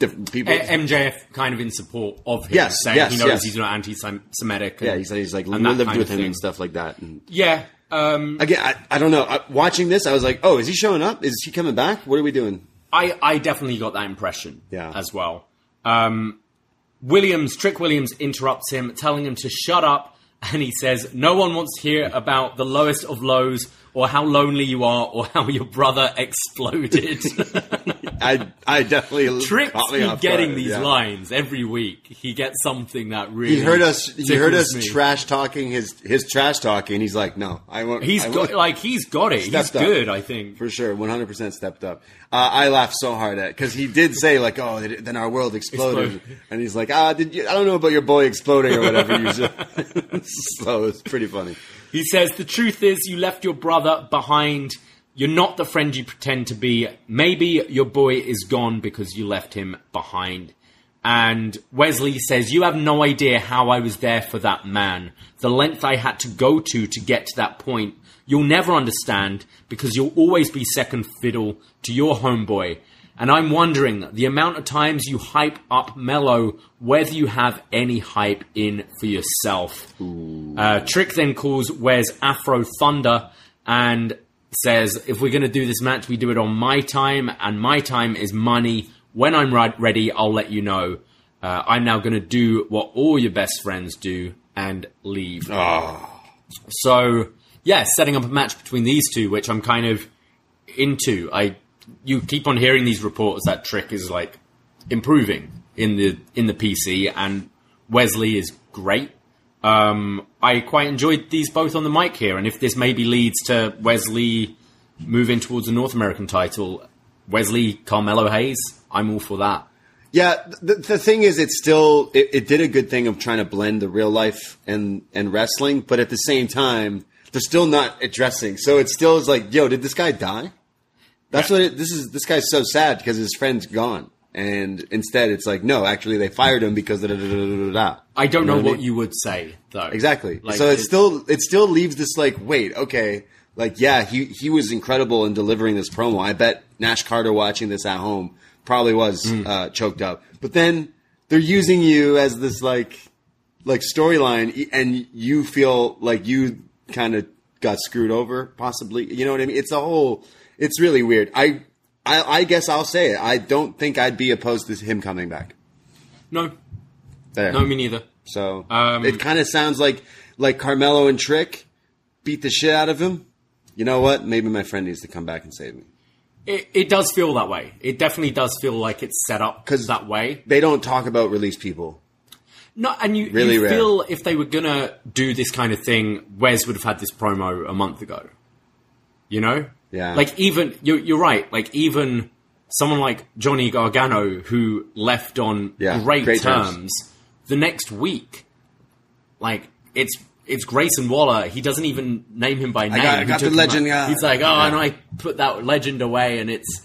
different people. A M J F kind of in support of him, yes, saying yes, he knows yes. he's not anti-Semitic. Yeah, he said he's like and lived with him thing. and stuff like that. And, yeah. Um, Again, I, I don't know. I, watching this, I was like, oh, is he showing up? Is he coming back? What are we doing? I, I definitely got that impression yeah. as well. Um, Williams, Trick Williams interrupts him, telling him to shut up. And he says, no one wants to hear about the lowest of lows or how lonely you are or how your brother exploded. I, I definitely... Trick's been getting guard, these yeah. lines every week. He gets something that really... He heard us, he heard us trash talking, his, his trash talking. He's like, no, I won't... He's I won't. got, like, he's got it. Stepped he's good, up. I think. For sure. one hundred percent stepped up. Uh, I laughed so hard at it because he did say like, oh, then our world exploded. Explode. And he's like, ah, did you, I don't know about your boy exploding or whatever. You said. So it's pretty funny. He says, the truth is you left your brother behind. You're not the friend you pretend to be. Maybe your boy is gone because you left him behind. And Wes Lee says, you have no idea how I was there for that man. The length I had to go to to get to that point. You'll never understand because you'll always be second fiddle to your homeboy. And I'm wondering, the amount of times you hype up Mello, whether you have any hype in for yourself. Uh, Trick then calls Where's Afro Thunder and says, if we're going to do this match, we do it on my time, and my time is money. When I'm right ready, I'll let you know. Uh, I'm now going to do what all your best friends do and leave. Oh. So, yeah, setting up a match between these two, which I'm kind of into. I... You keep on hearing these reports that Trick is like improving in the in the P C, and Wesley is great. Um, I quite enjoyed these both on the mic here, and if this maybe leads to Wesley moving towards a North American title, Wesley Carmelo Hayes, I'm all for that. Yeah, the, the thing is, it's still it, it did a good thing of trying to blend the real life and and wrestling, but at the same time, they're still not addressing. So it still is like, yo, did this guy die? That's what it, this is. This guy's so sad because his friend's gone, and instead it's like, no, actually they fired him because da da da da da da. I don't you know, know what, what I mean? You would say though. Exactly. Like, so it still it still leaves this like, wait, okay, like yeah, he he was incredible in delivering this promo. I bet Nash Carter watching this at home probably was mm. uh, choked up. But then they're using you as this like like storyline, and you feel like you kind of got screwed over, possibly. You know what I mean? It's a whole. It's really weird. I, I I guess I'll say it. I don't think I'd be opposed to him coming back. No. There. No, me neither. So um, it kind of sounds like like Carmelo and Trick beat the shit out of him. You know what? Maybe my friend needs to come back and save me. It, it does feel that way. It definitely does feel like it's set up that way. They don't talk about released people. No, and you, really you feel if they were going to do this kind of thing, Wes would have had this promo a month ago. You know? Yeah. Like, even, you're, you're right, like, even someone like Johnny Gargano, who left on yeah, great, great terms, terms, the next week, like, it's it's Grayson Waller. He doesn't even name him by name. I got, I got the legend, yeah. He's like, oh, yeah. And I put that legend away, and it's,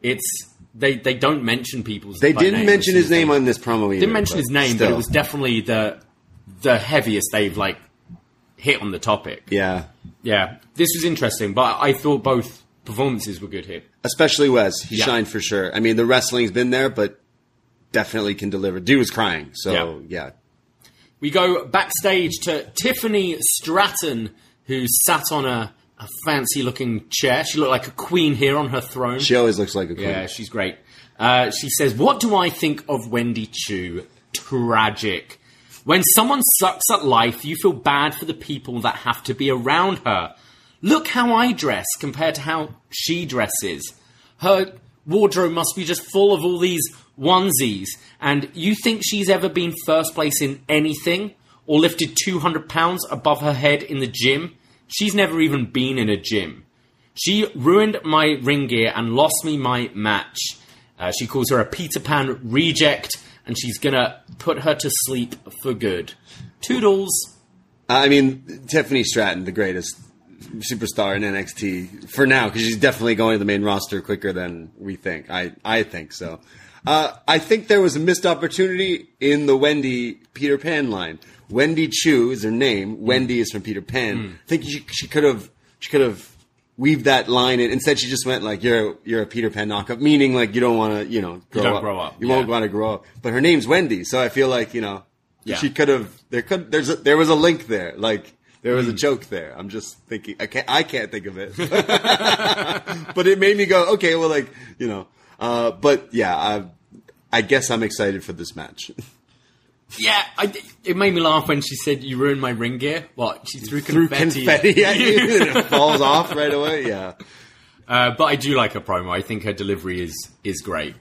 it's they, they don't mention people's They didn't name, mention his name on this promo either. Didn't mention his name, still. But it was definitely the the heaviest they've, like, hit on the topic. Yeah. Yeah. This was interesting, but I thought both performances were good here. Especially Wes. He yeah. shined for sure. I mean, the wrestling's been there, but definitely can deliver. Dude was crying, so yeah. yeah. We go backstage to Tiffany Stratton, who sat on a, a fancy-looking chair. She looked like a queen here on her throne. She always looks like a queen. Yeah, she's great. Uh, she says, what do I think of Wendy Chu? Tragic. When someone sucks at life, you feel bad for the people that have to be around her. Look how I dress compared to how she dresses. Her wardrobe must be just full of all these onesies. And you think she's ever been first place in anything or lifted two hundred pounds above her head in the gym? She's never even been in a gym. She ruined my ring gear and lost me my match. Uh, she calls her a Peter Pan reject. And she's going to put her to sleep for good. Toodles. I mean, Tiffany Stratton, the greatest superstar in N X T for now, because she's definitely going to the main roster quicker than we think. I, I think so. Uh, I think there was a missed opportunity in the Wendy Peter Pan line. Wendy Chu is her name. Mm. Wendy is from Peter Pan. Mm. I think she, she could have she could have weaved that line in. Instead, she just went like, "You're you're a Peter Pan knockup," meaning like you don't want to, you know, grow you don't up. Grow up. You yeah. won't want to grow up. But her name's Wendy, so I feel like you know yeah. she could have. There could there's a, there was a link there, like there was mm. a joke there. I'm just thinking, I can't I can't think of it, but it made me go, okay, well, like you know, uh, but yeah, I I guess I'm excited for this match. Yeah, I, it made me laugh when she said, you ruined my ring gear. What? She threw, threw confetti. confetti at you and it falls off right away, yeah. Uh, but I do like her promo. I think her delivery is is great.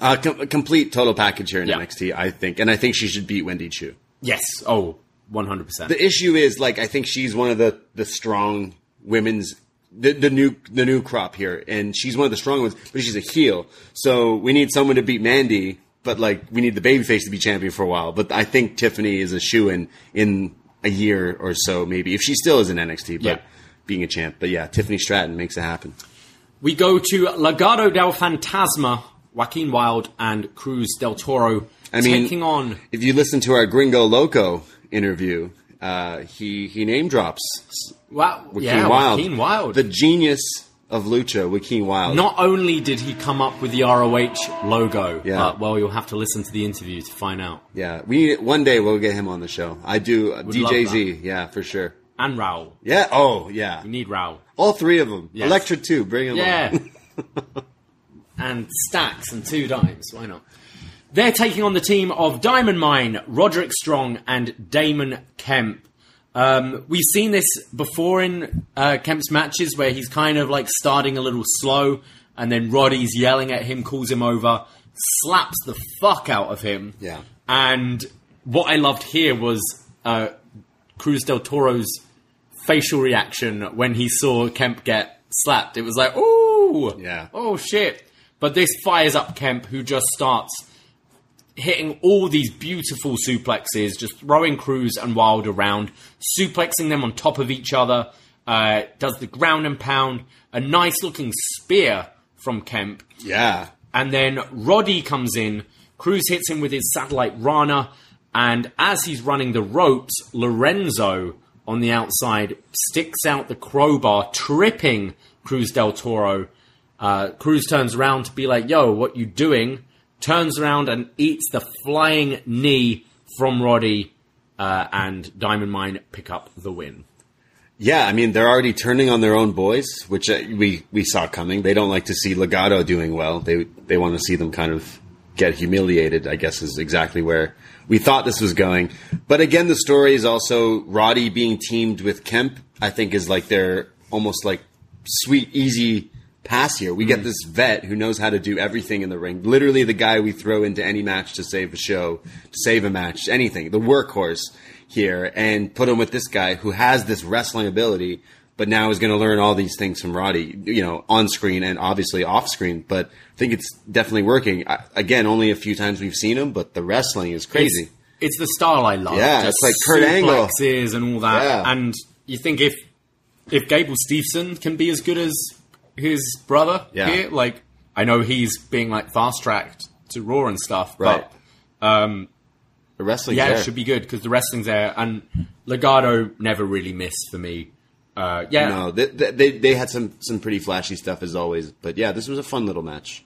Uh, com- complete total package here in yeah. N X T, I think. And I think she should beat Wendy Chu. Yes. Oh, one hundred percent. The issue is, like, I think she's one of the, the strong women's, the, the new the new crop here. And she's one of the strong ones, but she's a heel. So we need someone to beat Mandy. But, like, we need the babyface to be champion for a while. But I think Tiffany is a shoo-in in a year or so, maybe. If she still is in N X T, but yeah. being a champ. But, yeah, Tiffany Stratton makes it happen. We go to Legado del Fantasma, Joaquin Wilde, and Cruz del Toro I mean, taking on... If you listen to our Gringo Loco interview, uh, he, he name drops wow, Joaquin yeah, Wilde. Joaquin Wilde. The genius of Lucha with Keen Wilde. Not only did he come up with the R O H logo, yeah. but, well, you'll have to listen to the interview to find out. Yeah, we one day we'll get him on the show. I do. Uh, D J Z, yeah, for sure. And Raul. Yeah, oh, yeah. We need Raul. All three of them. Yes. Electra two, bring him yeah. on. And Stacks and Two Dimes, why not? They're taking on the team of Diamond Mine, Roderick Strong, and Damon Kemp. Um, we've seen this before in uh, Kemp's matches where he's kind of like starting a little slow and then Roddy's yelling at him, calls him over, slaps the fuck out of him. Yeah. And what I loved here was uh, Cruz del Toro's facial reaction when he saw Kemp get slapped. It was like, ooh, yeah. oh shit. But this fires up Kemp, who just starts hitting all these beautiful suplexes, just throwing Cruz and Wilde around, suplexing them on top of each other, uh, does the ground and pound, a nice-looking spear from Kemp. Yeah. And then Roddy comes in, Cruz hits him with his satellite Rana, and as he's running the ropes, Lorenzo on the outside sticks out the crowbar, tripping Cruz del Toro. Uh, Cruz turns around to be like, yo, what you doing? Turns around and eats the flying knee from Roddy, uh, and Diamond Mine pick up the win. Yeah, I mean, they're already turning on their own boys, which uh, we, we saw coming. They don't like to see Legado doing well. They they want to see them kind of get humiliated, I guess, is exactly where we thought this was going. But again, the story is also Roddy being teamed with Kemp, I think, is like their almost like sweet, easy pass here. We get this vet who knows how to do everything in the ring. Literally the guy we throw into any match to save a show, to save a match, anything. The workhorse here, and put him with this guy who has this wrestling ability, but now is going to learn all these things from Roddy, you know, on screen and obviously off screen. But I think it's definitely working. I, again, only a few times we've seen him, but the wrestling is crazy. It's, it's the style I love. Yeah, just it's like Kurt Angle and all that. Yeah. And you think if if Gable Steveson can be as good as his brother yeah. here, like, I know he's being, like, fast-tracked to Raw and stuff, right. but, um... the wrestling's yeah, there. It should be good, because the wrestling's there, and Legado never really missed for me. Uh, yeah. No, they, they, they had some, some pretty flashy stuff, as always, but, yeah, this was a fun little match.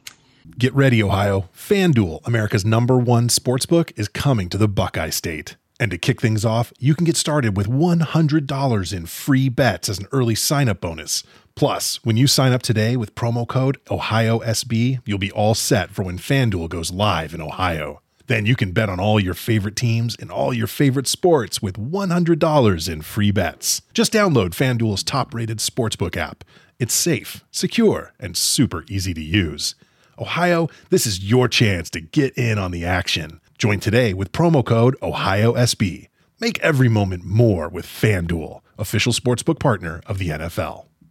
Get ready, Ohio. FanDuel, America's number one sportsbook, is coming to the Buckeye State. And to kick things off, you can get started with one hundred dollars in free bets as an early sign-up bonus. Plus, when you sign up today with promo code Ohio S B, you'll be all set for when FanDuel goes live in Ohio. Then you can bet on all your favorite teams and all your favorite sports with one hundred dollars in free bets. Just download FanDuel's top-rated sportsbook app. It's safe, secure, and super easy to use. Ohio, this is your chance to get in on the action. Join today with promo code Ohio S B. Make every moment more with FanDuel, official sportsbook partner of the N F L.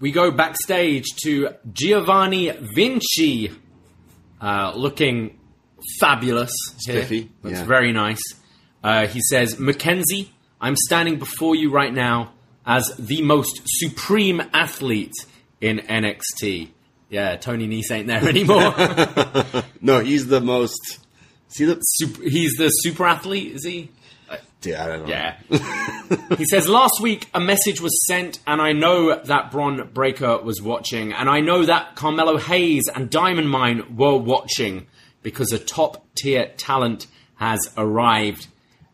We go backstage to Giovanni Vinci, uh, looking fabulous. Spiffy. That's yeah. very nice. Uh, he says, Mackenzie, I'm standing before you right now as the most supreme athlete in N X T. Yeah, Tony Nese ain't there anymore. No, he's the most... See the super, he's the super athlete, is he? Yeah, I don't know. Yeah. He says, last week a message was sent, and I know that Bron Breakker was watching, and I know that Carmelo Hayes and Diamond Mine were watching, because a top-tier talent has arrived.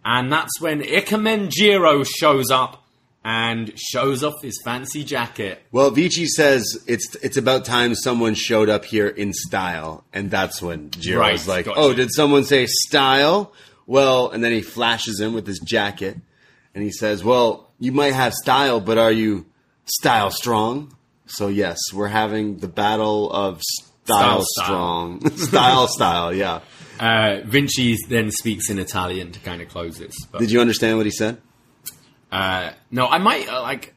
And that's when Ikemenjiro shows up and shows off his fancy jacket. Well, Vici says it's it's about time someone showed up here in style, and that's when Jiro's right, like, gotcha. Oh, did someone say style? Well, and then he flashes him with his jacket, and he says, well, you might have style, but are you Style Strong. So yes, we're having the battle of Style, style Strong. Style. style Style, yeah. Uh, Vinci then speaks in Italian to kind of close this. But did you understand what he said? Uh, no, I might, uh, like,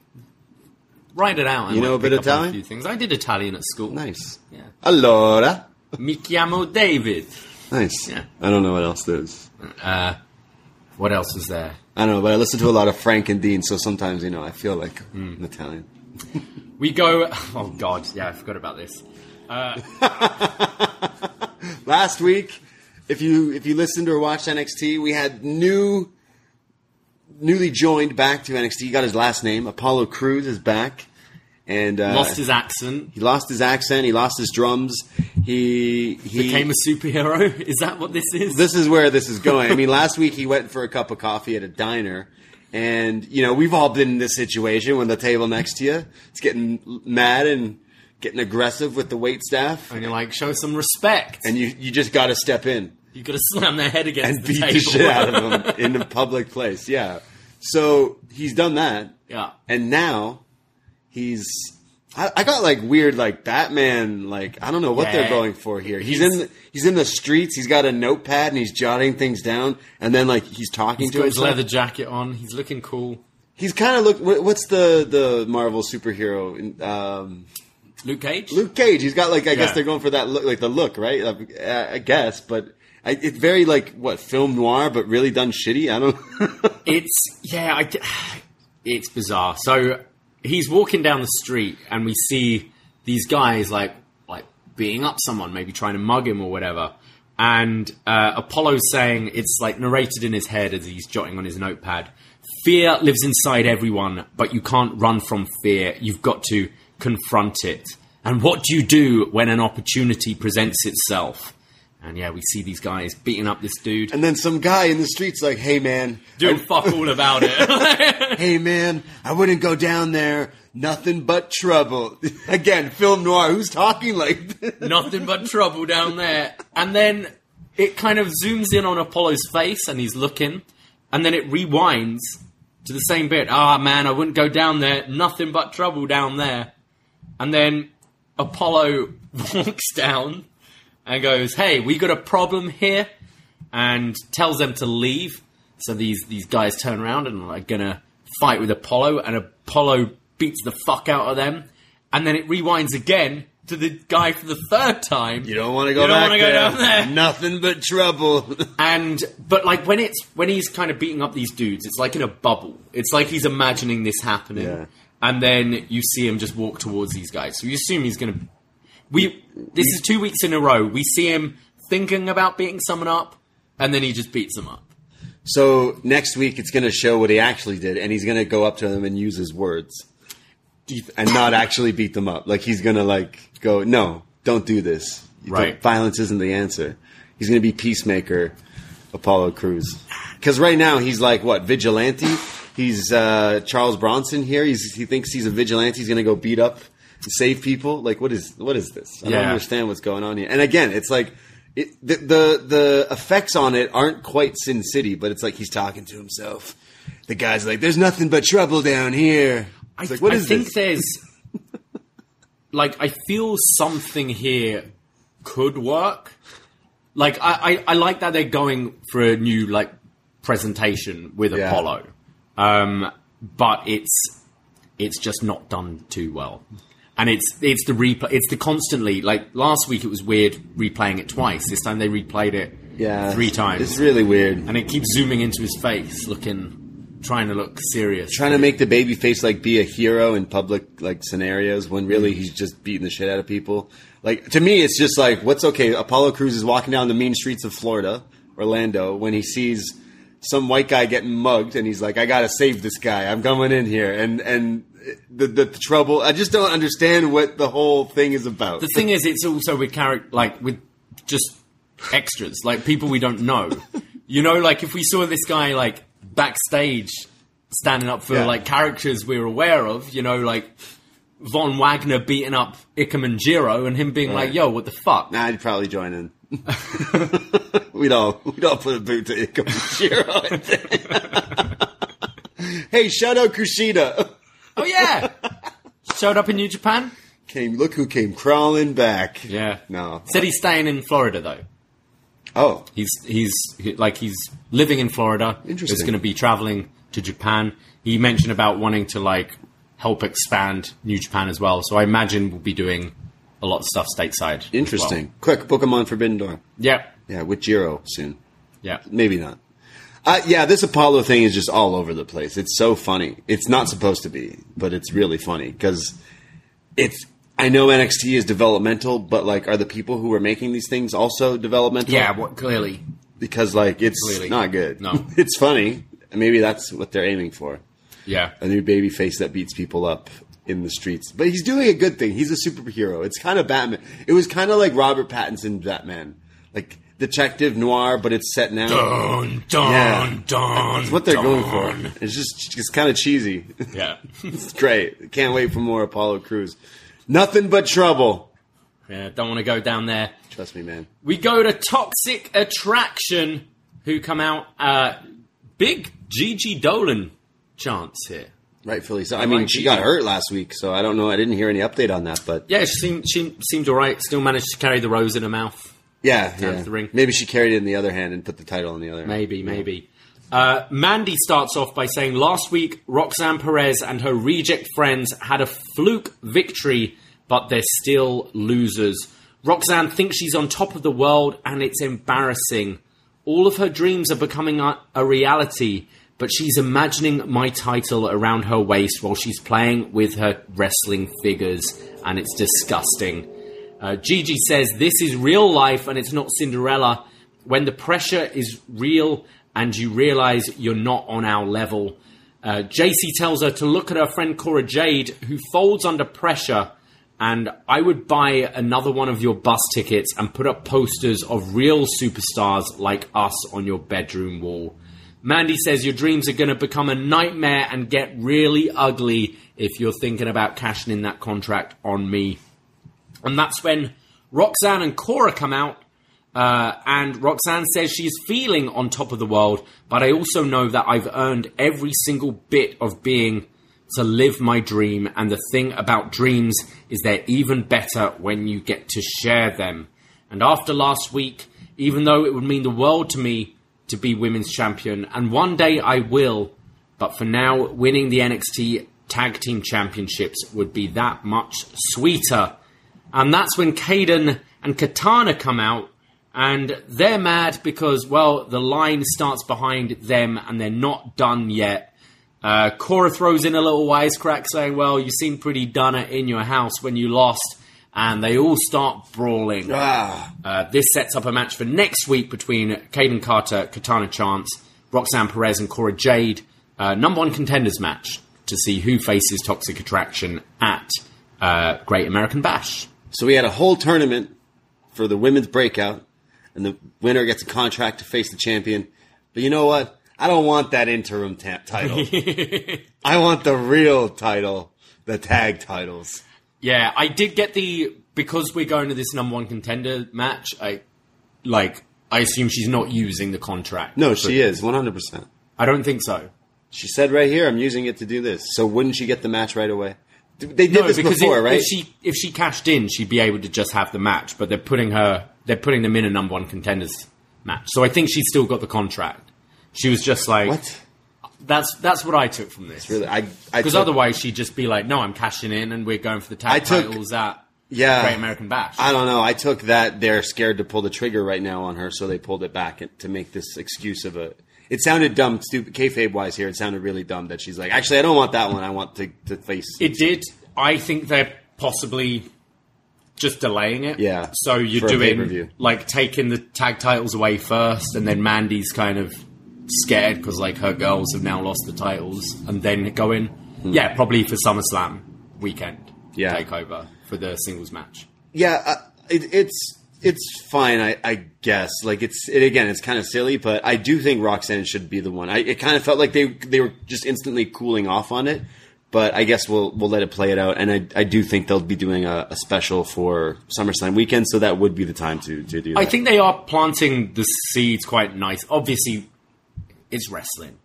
write it out. I you know a bit of Italian? A few things. I did Italian at school. Nice. Yeah. Allora. Mi chiamo David. Nice. Yeah. I don't know what else there is. Uh, what else is there? I don't know, but I listen to a lot of Frank and Dean, so sometimes, you know, I feel like mm. an Italian. We go... Oh, God. Yeah, I forgot about this. Uh, Last week, if you if you listened or watched N X T, we had new... newly joined back to N X T. He got his last name. Apollo Crews is back. And uh, lost his accent. He lost his accent. He lost his drums. He, he became a superhero. Is that what this is? This is where this is going. I mean, last week he went for a cup of coffee at a diner. And, you know, we've all been in this situation when the table next to you is getting mad and getting aggressive with the waitstaff. And you're like, show some respect. And you, you just got to step in. You could have slammed their head against and the table. And beat the shit out of them in a public place, yeah. So he's done that. Yeah. And now he's... I, I got like weird like Batman, like I don't know what yeah. they're going for here. He's, he's in the, he's in the streets. He's got a notepad and he's jotting things down. And then like he's talking he's to himself. He's got his leather jacket on. He's looking cool. He's kind of look... What, what's the, the Marvel superhero... Um, Luke Cage? Luke Cage. He's got, like, I yeah. guess they're going for that look, like, the look, right? I, I guess, but I, it's very, like, what, film noir, but really done shitty? I don't It's, yeah, I, it's bizarre. So he's walking down the street, and we see these guys, like, like beating up someone, maybe trying to mug him or whatever. And uh, Apollo's saying, it's, like, narrated in his head as he's jotting on his notepad, fear lives inside everyone, but you can't run from fear. You've got to... confront it. And what do you do when an opportunity presents itself? And yeah, we see these guys beating up this dude. And then some guy in the street's like, hey man. Dude, I- fuck all about it. Hey man, I wouldn't go down there. Nothing but trouble. Again, film noir. Who's talking like this? Nothing but trouble down there. And then it kind of zooms in on Apollo's face and he's looking. And then it rewinds to the same bit. Ah, man, I wouldn't go down there. Nothing but trouble down there. And then Apollo walks down and goes, hey, we got a problem here, and tells them to leave. So these, these guys turn around and are going to fight with Apollo, and Apollo beats the fuck out of them. And then it rewinds again to the guy for the third time. You don't want to go back there. You don't want to go down there. Nothing but trouble. And, but like when it's, when he's kind of beating up these dudes, it's like in a bubble. It's like he's imagining this happening. Yeah. And then you see him just walk towards these guys. So you assume he's going to... We. This is two weeks in a row. We see him thinking about beating someone up, and then he just beats them up. So next week it's going to show what he actually did, and he's going to go up to them and use his words. And not actually beat them up. Like, he's going to, like, go, no, don't do this. Right. Violence isn't the answer. He's going to be peacemaker Apollo Crews. Because right now he's like, what, vigilante? He's uh, Charles Bronson here. He's, he thinks he's a vigilante. He's going to go beat up and save people. Like, what is what is this? I yeah. don't understand what's going on here. And again, it's like it, the, the the effects on it aren't quite Sin City, but it's like he's talking to himself. The guy's like, there's nothing but trouble down here. It's I, like, what I is think this? There's... like, I feel something here could work. Like, I, I, I like that they're going for a new, like, presentation with yeah. Apollo. Um, but it's, it's just not done too well. And it's, it's the replay, it's the constantly, like last week it was weird replaying it twice. This time they replayed it yeah, three times. It's really weird. And it keeps zooming into his face, looking, trying to look serious. Trying to make the baby face like be a hero in public, like scenarios when really he's just beating the shit out of people. Like to me, it's just like, what's okay. Apollo Crews is walking down the mean streets of Florida, Orlando, when he sees some white guy getting mugged, and he's like, I gotta save this guy. I'm going in here. And, and the, the, the trouble, I just don't understand what the whole thing is about. The thing is, it's also with character, like with just extras, like people we don't know, you know, like if we saw this guy, like backstage standing up for yeah. like characters we're aware of, you know, like Von Wagner beating up Ikemanjiro and him being right. like, yo, what the fuck? Nah, I'd probably join in. we'd all we'd all put a boot to Ikemanjiro. Hey, shout out Kushida. Oh yeah. showed up in New Japan. Came, look who came crawling back. Yeah. No. Said he's staying in Florida, though. Oh. He's, he's he, like, he's living in Florida. Interesting. He's going to be traveling to Japan. He mentioned about wanting to, like, help expand New Japan as well. So I imagine we'll be doing a lot of stuff stateside. Interesting. Well. Quick, book him on Forbidden Door. Yeah. Yeah, with Jiro soon. Yeah. Maybe not. Uh, yeah, this Apollo thing is just all over the place. It's so funny. It's not supposed to be, but it's really funny because it's... I know N X T is developmental, but, like, are the people who are making these things also developmental? Yeah, well, clearly. Because, like, it's clearly. Not good. No. It's funny. Maybe that's what they're aiming for. Yeah. A new baby face that beats people up in the streets. But he's doing a good thing. He's a superhero. It's kind of Batman. It was kind of like Robert Pattinson Batman. Like, Detective Noir, but it's set now. Dun, dun, yeah. dun, That's what they're dun. going for. It's just it's kind of cheesy. Yeah. It's great. Can't wait for more Apollo Crews. Nothing but trouble. Yeah, don't want to go down there. Trust me, man. We go to Toxic Attraction, who come out. Uh, big Gigi Dolan chance here. Rightfully so. I, I mean, like she Gigi. got hurt last week, so I don't know. I didn't hear any update on that, but yeah, she seemed she seemed all right. Still managed to carry the rose in her mouth. Yeah, yeah. The ring. Maybe she carried it in the other hand and put the title in the other. Maybe, hand. maybe. Yeah. Uh, Mandy starts off by saying, last week, Roxanne Perez and her reject friends had a fluke victory, but they're still losers. Roxanne thinks she's on top of the world, and it's embarrassing. All of her dreams are becoming a, a reality, but she's imagining my title around her waist while she's playing with her wrestling figures, and it's disgusting. Uh, Gigi says, this is real life, and it's not Cinderella. When the pressure is real... and you realize you're not on our level. Uh, J C tells her to look at her friend Cora Jade, who folds under pressure, and I would buy another one of your bus tickets and put up posters of real superstars like us on your bedroom wall. Mandy says your dreams are going to become a nightmare and get really ugly if you're thinking about cashing in that contract on me. And that's when Roxanne and Cora come out. Uh, and Roxanne says she's feeling on top of the world, but I also know that I've earned every single bit of being to live my dream. And the thing about dreams is they're even better when you get to share them. And after last week, even though it would mean the world to me to be women's champion, and one day I will, but for now, winning the N X T Tag Team Championships would be that much sweeter. And that's when Kaden and Katana come out. And they're mad because, well, the line starts behind them and they're not done yet. Uh, Cora throws in a little wisecrack saying, well, you seem pretty done in your house when you lost. And they all start brawling. Ah. Uh, this sets up a match for next week between Kaden Carter, Katana Chance, Roxanne Perez and Cora Jade. Uh, number one contenders match to see who faces Toxic Attraction at uh, Great American Bash. So we had a whole tournament for the women's breakout. And the winner gets a contract to face the champion. But you know what? I don't want that interim ta- title. I want the real title, the tag titles. Yeah, I did get the... Because we're going to this number one contender match, I like. I assume she's not using the contract. No, she is, one hundred percent. I don't think so. She said right here, I'm using it to do this. So wouldn't she get the match right away? They did no, this before, if, right? If she, if she cashed in, she'd be able to just have the match. But they're putting her... They're putting them in a number one contenders match. So I think she's still got the contract. She was just like... What? That's that's what I took from this. It's really, I Because otherwise she'd just be like, no, I'm cashing in and we're going for the tag I titles took, at yeah, Great American Bash. I don't know. I took that they're scared to pull the trigger right now on her, so they pulled it back to make this excuse of a... It sounded dumb, stupid, kayfabe-wise here. It sounded really dumb that she's like, actually, I don't want that one. I want to, to face... It did. I think they're possibly... Just delaying it. Yeah. So you're doing, like, taking the tag titles away first, and then Mandy's kind of scared because, like, her girls have now lost the titles, and then going, mm. yeah, probably for SummerSlam weekend. Yeah. Take over for the singles match. Yeah, uh, it, it's it's fine, I, I guess. Like, it's it, again, it's kind of silly, but I do think Roxanne should be the one. I, it kind of felt like they they were just instantly cooling off on it. But I guess we'll we'll let it play it out. And I I do think they'll be doing a, a special for SummerSlam weekend, so that would be the time to, to do that. I think they are planting the seeds quite nice. Obviously, it's wrestling.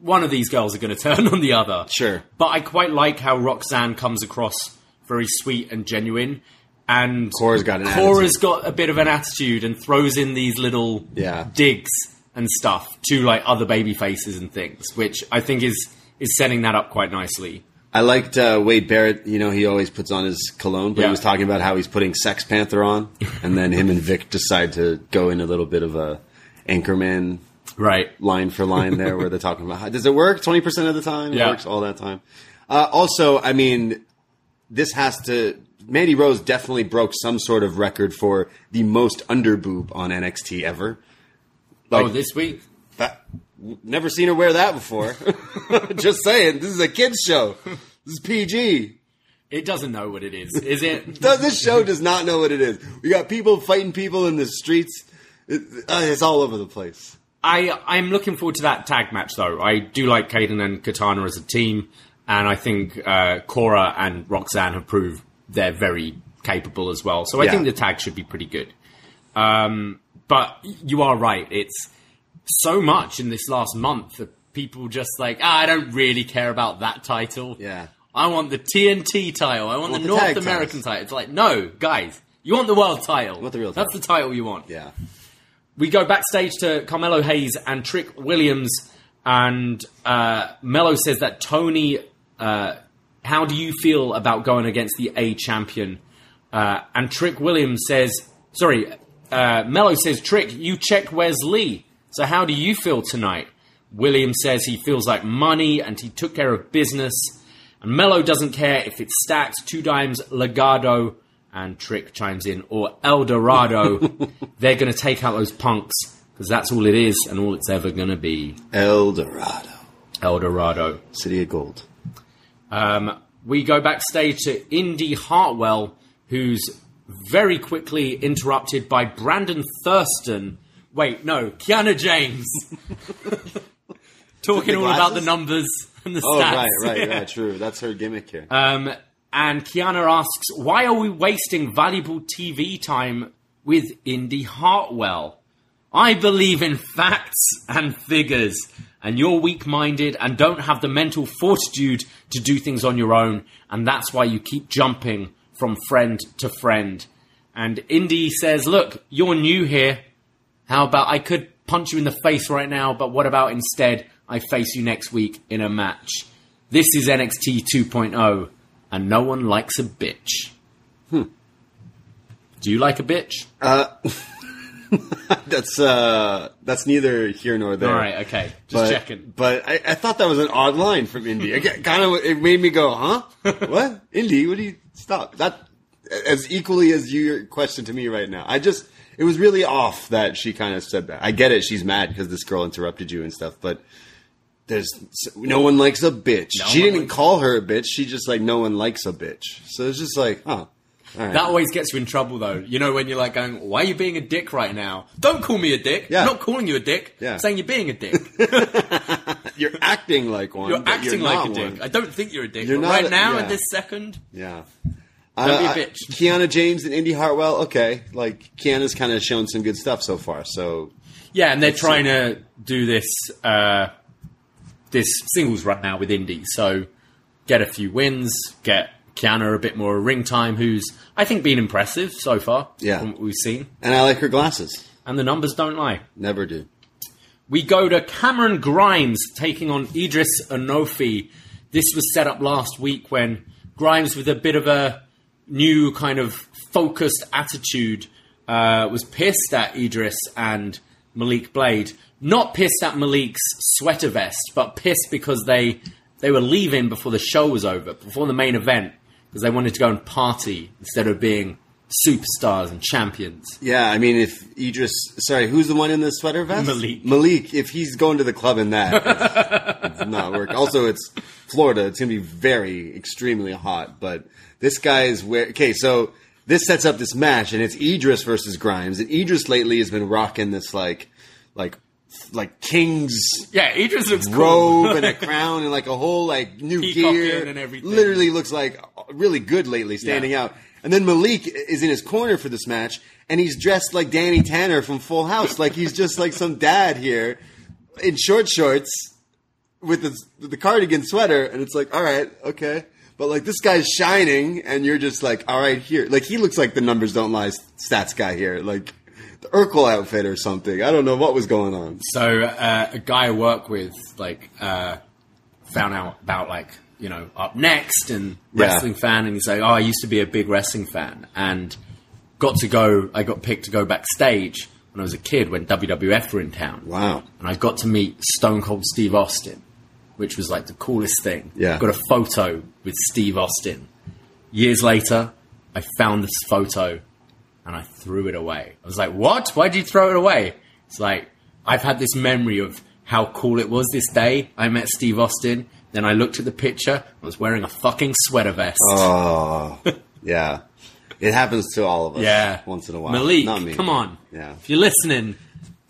one of these girls are going to turn on the other. Sure. But I quite like how Roxanne comes across very sweet and genuine. And Cora's got an Cora's attitude. got a bit of an attitude and throws in these little yeah. digs and stuff to like other baby faces and things, which I think is, is setting that up quite nicely. I liked uh, Wade Barrett. You know, he always puts on his cologne, but yeah. he was talking about how he's putting Sex Panther on, and then him and Vic decide to go in a little bit of a Anchorman right. line for line there where they're talking about, how, does it work twenty percent of the time? Yeah. It works all that time. Uh, also, I mean, this has to... Mandy Rose definitely broke some sort of record for the most underboob on N X T ever. Like, oh, this week? That... Never seen her wear that before. Just saying, this is a kids' show. This is P G. It doesn't know what it is, is it? This show does not know what it is. We got people fighting people in the streets. It, uh, it's all over the place. I I'm looking forward to that tag match though. I do like Kaden and Katana as a team, and I think uh, Cora and Roxanne have proved they're very capable as well. So I yeah. think the tag should be pretty good. Um, but you are right. It's so much in this last month of people just like, ah, I don't really care about that title. Yeah. I want the T N T title. I want, I want the, the North American titles. title. It's like, no, guys, you want the world title. You want the real title. That's the title you want. Yeah. We go backstage to Carmelo Hayes and Trick Williams, and uh, Mello says that, Tony, uh, how do you feel about going against the A champion? Uh, and Trick Williams says, sorry, uh, Mello says, Trick, you checked Wes Lee. So how do you feel tonight? Williams says he feels like money and he took care of business. And Mello doesn't care if it's stacks, two dimes, Legado, and Trick chimes in, or El Dorado. They're going to take out those punks because that's all it is and all it's ever going to be. El Dorado. El Dorado. City of Gold. Um, we go backstage to Indy Hartwell, who's very quickly interrupted by Brandon Thurston. Wait, no, Kiana James. Talking all about the numbers and the oh, stats. Oh, right, right, yeah. right, true. That's her gimmick here. Um, and Kiana asks, why are we wasting valuable T V time with Indy Hartwell? I believe in facts and figures, and you're weak-minded and don't have the mental fortitude to do things on your own, and that's why you keep jumping from friend to friend. And Indy says, look, you're new here. How about I could punch you in the face right now, but what about instead I face you next week in a match? This is N X T two point oh, and no one likes a bitch. Hmm. Do you like a bitch? Uh, that's uh, that's neither here nor there. All right, okay, just but, checking. But I, I thought that was an odd line from Indy. It kind of it made me go, huh? What, Indy? What do you stop that? As equally as your question to me right now, I just. It was really off that she kind of said that. I get it. She's mad because this girl interrupted you and stuff, but there's no one likes a bitch. No she didn't call her a bitch. She just like, no one likes a bitch. So it's just like, oh, all right. That always gets you in trouble though. You know, when you're like going, why are you being a dick right now? Don't call me a dick. Yeah. I'm not calling you a dick. Yeah. I'm saying you're being a dick. You're acting like one. You're acting you're like a dick. One. I don't think you're a dick. You're but right a, now yeah. at this second. Yeah. Don't be a bitch. Uh, Kiana James and Indy Hartwell, okay. Like, Kiana's kind of shown some good stuff so far, so... Yeah, and they're trying see. to do this uh, this singles right now with Indy, so get a few wins, get Kiana a bit more ring time, who's, I think, been impressive so far yeah. from what we've seen. And I like her glasses. And the numbers don't lie. Never do. We go to Cameron Grimes taking on Idris Anofi. This was set up last week when Grimes, with a bit of a... new kind of focused attitude uh, was pissed at Idris and Malik Blade. Not pissed at Malik's sweater vest, but pissed because they they were leaving before the show was over, before the main event, because they wanted to go and party instead of being superstars and champions. Yeah, I mean, if Idris... Sorry, who's the one in the sweater vest? Malik. Malik, if he's going to the club in that, it's, it's not working. Also, it's Florida. It's going to be very, extremely hot, but... This guy is where... Okay, so this sets up this match, and it's Idris versus Grimes. And Idris lately has been rocking this, like, like, like King's yeah, Idris looks robe cool. and a crown and, like, a whole, like, new Peacock gear. And everything. Literally looks, like, really good lately, standing yeah. out. And then Malik is in his corner for this match, and he's dressed like Danny Tanner from Full House. Like, he's just, like, some dad here in short shorts... with his, the cardigan sweater, and it's like, all right, okay. But, like, this guy's shining, and you're just like, all right, here. Like, he looks like the numbers don't lie stats guy here. Like, the Urkel outfit or something. I don't know what was going on. So, uh, a guy I work with, like, uh, found out about, like, you know, Up Next and wrestling yeah. fan. And he's like, oh, I used to be a big wrestling fan. And got to go, I got picked to go backstage when I was a kid when W W F were in town. Wow. And I got to meet Stone Cold Steve Austin, which was like the coolest thing. Yeah. Got a photo with Steve Austin. Years later, I found this photo and I threw it away. I was like, what? Why did you throw it away? It's like, I've had this memory of how cool it was this day. I met Steve Austin. Then I looked at the picture. I was wearing a fucking sweater vest. Oh, yeah. It happens to all of us yeah. once in a while. Malik, not me. Come on. Yeah. If you're listening...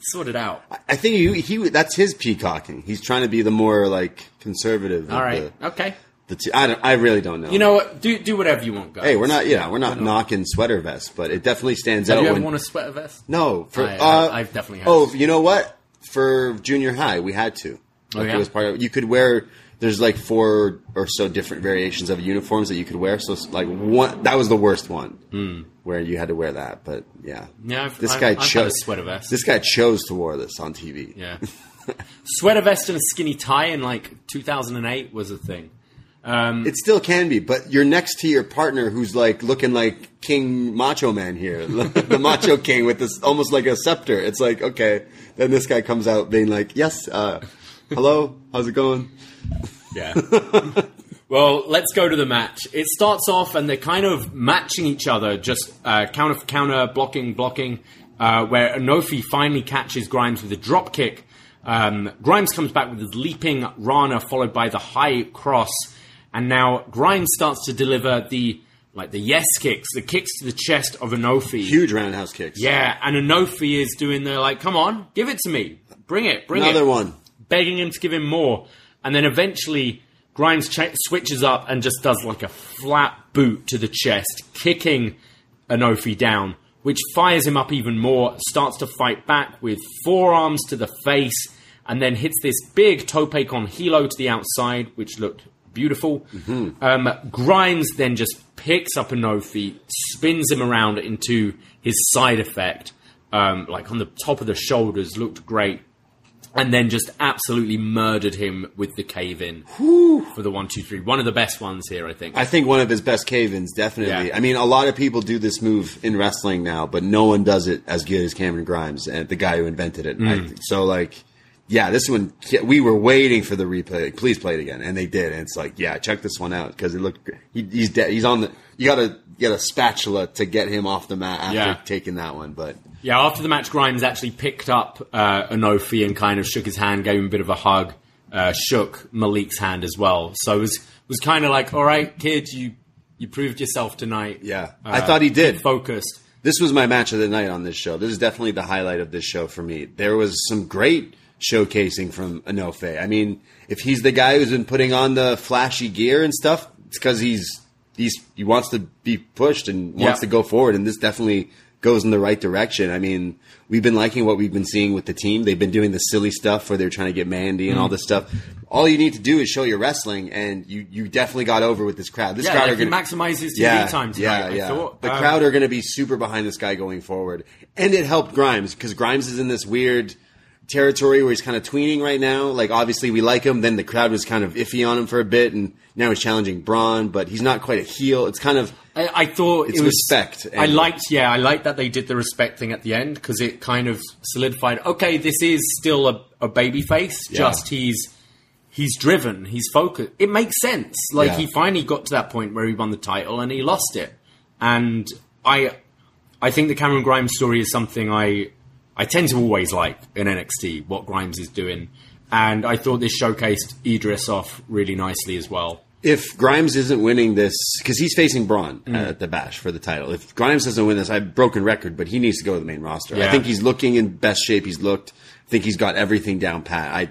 Sort it out. I think he, he that's his peacocking. He's trying to be the more like conservative. All right. The, okay. The t- I don't, I really don't know. You know what? Do do whatever you want, guys. Hey, we're not. Yeah, we're not, we're not. knocking sweater vests, but it definitely stands Have out. Have you ever when, worn a sweater vest? No. For, I, uh, I've definitely. Had oh, you know what? For junior high, we had to. Like, oh yeah. It was part of. You could wear. There's like four or so different variations of uniforms that you could wear. So like one, that was the worst one mm. where you had to wear that. But yeah, yeah I've, this I've, guy I've chose a sweater vest. This guy chose to wear this on T V. Yeah, sweater vest and a skinny tie in like two thousand eight was a thing. Um, it still can be, but you're next to your partner who's like looking like King Macho Man here, the Macho King with this almost like a scepter. It's like, okay, then this guy comes out being like, yes, uh, hello, how's it going? Yeah. Well, let's go to the match. It starts off and they're kind of matching each other, just uh, counter for counter, blocking, blocking, uh, where Inofi finally catches Grimes with a drop kick. Um, Grimes comes back with his leaping Rana, followed by the high cross. And now Grimes starts to deliver the like the yes kicks, the kicks to the chest of Inofi. Huge roundhouse kicks. Yeah, and Inofi is doing the, like, come on, give it to me. Bring it, bring Another it. Another one. Begging him to give him more. And then eventually, Grimes ch- switches up and just does like a flat boot to the chest, kicking Inofi down, which fires him up even more, starts to fight back with forearms to the face, and then hits this big tope con hilo to the outside, which looked beautiful. Mm-hmm. Um, Grimes then just picks up Inofi, spins him around into his side effect, um, like on the top of the shoulders, looked great. And then just absolutely murdered him with the cave-in Whew. for the one, two, three. One of the best ones here, I think. I think one of his best cave-ins, definitely. Yeah. I mean, a lot of people do this move in wrestling now, but no one does it as good as Cameron Grimes, and the guy who invented it. Mm. I, so, like, yeah, this one, we were waiting for the replay. Like, please play it again. And they did. And it's like, yeah, check this one out because it looked he, he's dead. He's on the – you got to get a spatula to get him off the mat after yeah. taking that one, but – Yeah, after the match, Grimes actually picked up uh, Inofi and kind of shook his hand, gave him a bit of a hug, uh, shook Malik's hand as well. So it was was kind of like, all right, kid, you, you proved yourself tonight. Yeah, uh, I thought he did. Focused. This was my match of the night on this show. This is definitely the highlight of this show for me. There was some great showcasing from Inofi. I mean, if he's the guy who's been putting on the flashy gear and stuff, it's because he's, he's, he wants to be pushed and wants yeah. to go forward, and this definitely goes in the right direction. I mean, we've been liking what we've been seeing with the team. They've been doing the silly stuff where they're trying to get Mandy and mm. all this stuff. All you need to do is show your wrestling, and you, you definitely got over with this crowd. This yeah, crowd like are going to maximize his T V yeah, time tonight. Yeah, yeah. I thought. The um, crowd are going to be super behind this guy going forward, and it helped Grimes because Grimes is in this weird territory where he's kind of tweening right now. Like, obviously we like him. Then the crowd was kind of iffy on him for a bit, and now he's challenging Braun, but he's not quite a heel. It's kind of. I, I thought it's it was respect. I liked, yeah, I liked that they did the respect thing at the end because it kind of solidified. Okay, this is still a, a baby face. Yeah. Just he's he's driven, he's focused. It makes sense. Like yeah. he finally got to that point where he won the title and he lost it. And I, I think the Cameron Grimes story is something I, I tend to always like in N X T what Grimes is doing. And I thought this showcased Idris off really nicely as well. If Grimes isn't winning this, because he's facing Braun mm. at the Bash for the title. If Grimes doesn't win this, I've broken record, but he needs to go to the main roster. Yeah. I think he's looking in best shape he's looked. I think he's got everything down pat. I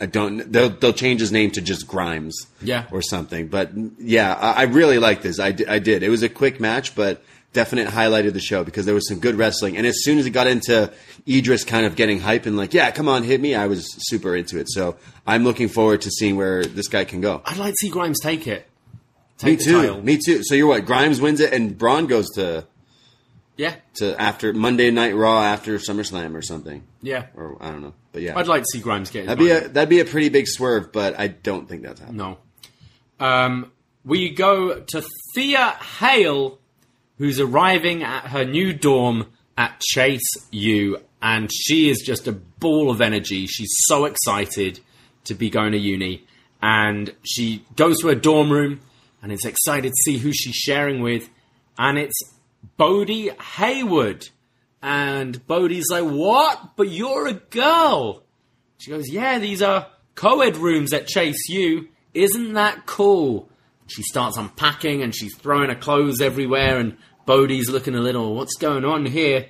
I don't. They'll they'll change his name to just Grimes, yeah, or something. But yeah, I, I really like this. I, I did. It was a quick match, but definite highlight of the show because there was some good wrestling. And as soon as it got into Idris kind of getting hype and like, yeah, come on, hit me, I was super into it. So I'm looking forward to seeing where this guy can go. I'd like to see Grimes take it. Take me too. Title. Me too. So you're what? Grimes wins it, and Braun goes to. Yeah. To after Monday Night Raw after SummerSlam or something. Yeah. Or I don't know. But yeah. I'd like to see Grimes get his that'd be a, That'd be a pretty big swerve, but I don't think that's happening. No. Um, we go to Thea Hale, who's arriving at her new dorm at Chase U. And she is just a ball of energy. She's so excited to be going to uni. And she goes to her dorm room and is excited to see who she's sharing with. And it's Bodhi Hayward. And Bodhi's like, what? But you're a girl. She goes, yeah, these are co-ed rooms at Chase U. Isn't that cool? She starts unpacking and she's throwing her clothes everywhere and Bodhi's looking a little, what's going on here?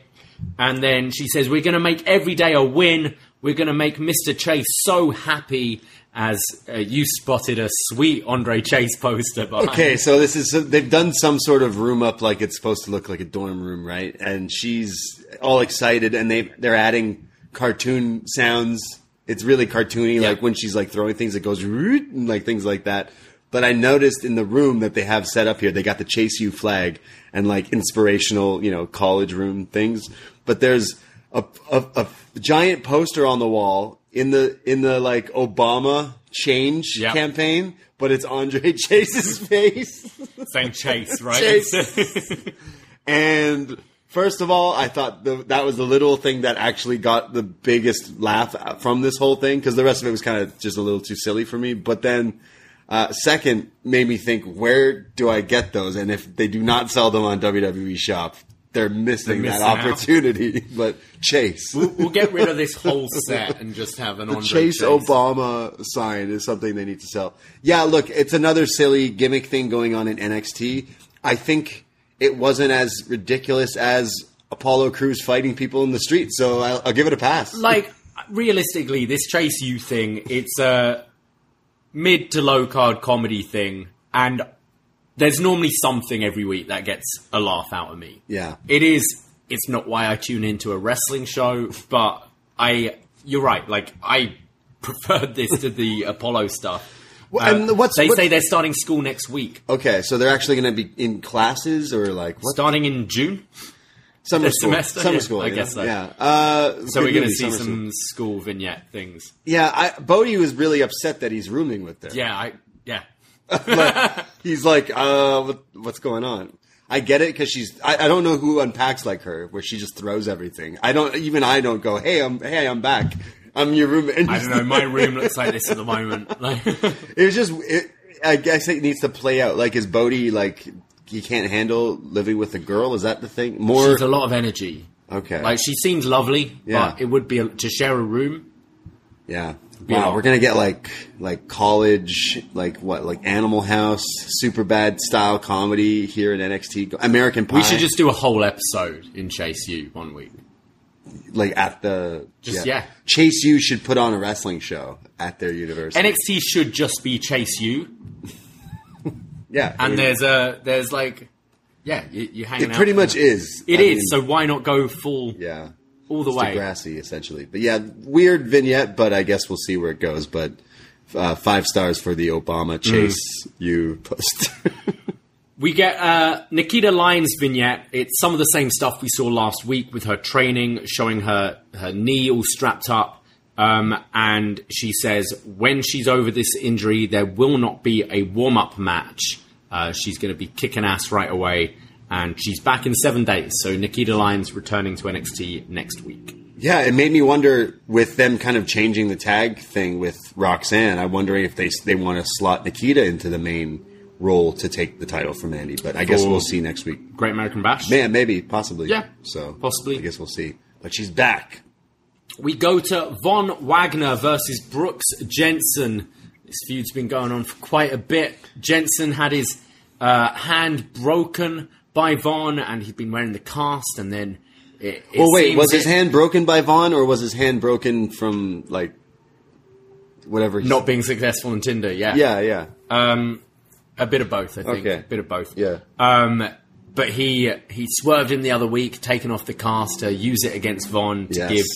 And then she says, we're going to make every day a win. We're going to make Mister Chase so happy. As uh, you spotted a sweet Andre Chase poster behind. Okay, so this is, so they've done some sort of room up like it's supposed to look like a dorm room, right? And she's all excited and they, they're adding cartoon sounds. It's really cartoony, yeah. Like when she's like throwing things, it goes root and like things like that. But I noticed in the room that they have set up here, they got the Chase U flag and like inspirational, you know, college room things. But there's a, a, a giant poster on the wall. In the in the like Obama change yep. campaign, but it's Andre Chase's face. Same Chase, right? Chase. And first of all, I thought the, that was the little thing that actually got the biggest laugh from this whole thing because the rest of it was kind of just a little too silly for me. But then, uh, second, made me think, where do I get those? And if they do not sell them on W W E Shop, They're missing, They're missing that opportunity, out. But Chase. We'll, we'll get rid of this whole set and just have an the Andre Chase. Chase Obama sign is something they need to sell. Yeah, look, it's another silly gimmick thing going on in N X T. I think it wasn't as ridiculous as Apollo Crews fighting people in the street, so I'll, I'll give it a pass. Like, realistically, this Chase U thing, it's a mid to low card comedy thing, and there's normally something every week that gets a laugh out of me. Yeah. It is, it's not why I tune into a wrestling show, but I, you're right, like, I preferred this to the Apollo stuff. Well, um, and what's, they what's, say they're starting school next week. Okay, so they're actually going to be in classes or like... What? Starting in June? Summer this school. Semester? Summer yeah, school. I yeah. guess so. Yeah. Uh, so we're going to see some school. school vignette things. Yeah, I, Bodhi was really upset that he's rooming with her. Yeah, I, yeah. Like, he's like, uh, what, what's going on? I get it because she's. I, I don't know who unpacks like her, where she just throws everything. I don't. Even I don't go. Hey, I'm. Hey, I'm back. I'm your roommate. I don't know. My room looks like this at the moment. Like, it was just. It, I guess it needs to play out. Like, is Bodhi like he can't handle living with a girl? Is that the thing? More. She's a lot of energy. Okay. Like she seems lovely. Yeah. But it would be a, to share a room. Yeah. Wow, yeah. We're gonna get like like college, like what, like Animal House, super bad style comedy here in N X T. American Pie. We should just do a whole episode in Chase U one week. Like at the just yeah. yeah. Chase U should put on a wrestling show at their university. N X T should just be Chase U. Yeah, and there's a there's like yeah you, you hanging it out. It pretty much that. is. It I is. Mean, so why not go full? Yeah. All the way. Degrassi, essentially. But yeah, weird vignette, but I guess we'll see where it goes. But uh, five stars for the Obama Chase mm. U post. We get uh, Nikita Lyons' vignette. It's some of the same stuff we saw last week with her training, showing her, her knee all strapped up. Um, and she says when she's over this injury, there will not be a warm-up match. Uh, she's going to be kicking ass right away. And she's back in seven days, so Nikita Lyons returning to N X T next week. Yeah, it made me wonder, with them kind of changing the tag thing with Roxanne, I'm wondering if they they want to slot Nikita into the main role to take the title from Mandy. But I For guess we'll see next week. Great American Bash? Man, maybe, possibly. Yeah, so possibly. I guess we'll see. But she's back. We go to Von Wagner versus Brooks Jensen. This feud's been going on for quite a bit. Jensen had his uh, hand broken by Vaughn, and he'd been wearing the cast, and then it, it Well, wait, was it, his hand broken by Vaughn, or was his hand broken from, like, whatever. He's... Not being successful in Tinder, yeah. Yeah, yeah. Um, a bit of both, I think. Okay. A bit of both. Yeah. Um, but he he swerved him the other week, taken off the cast to use it against Von to yes. give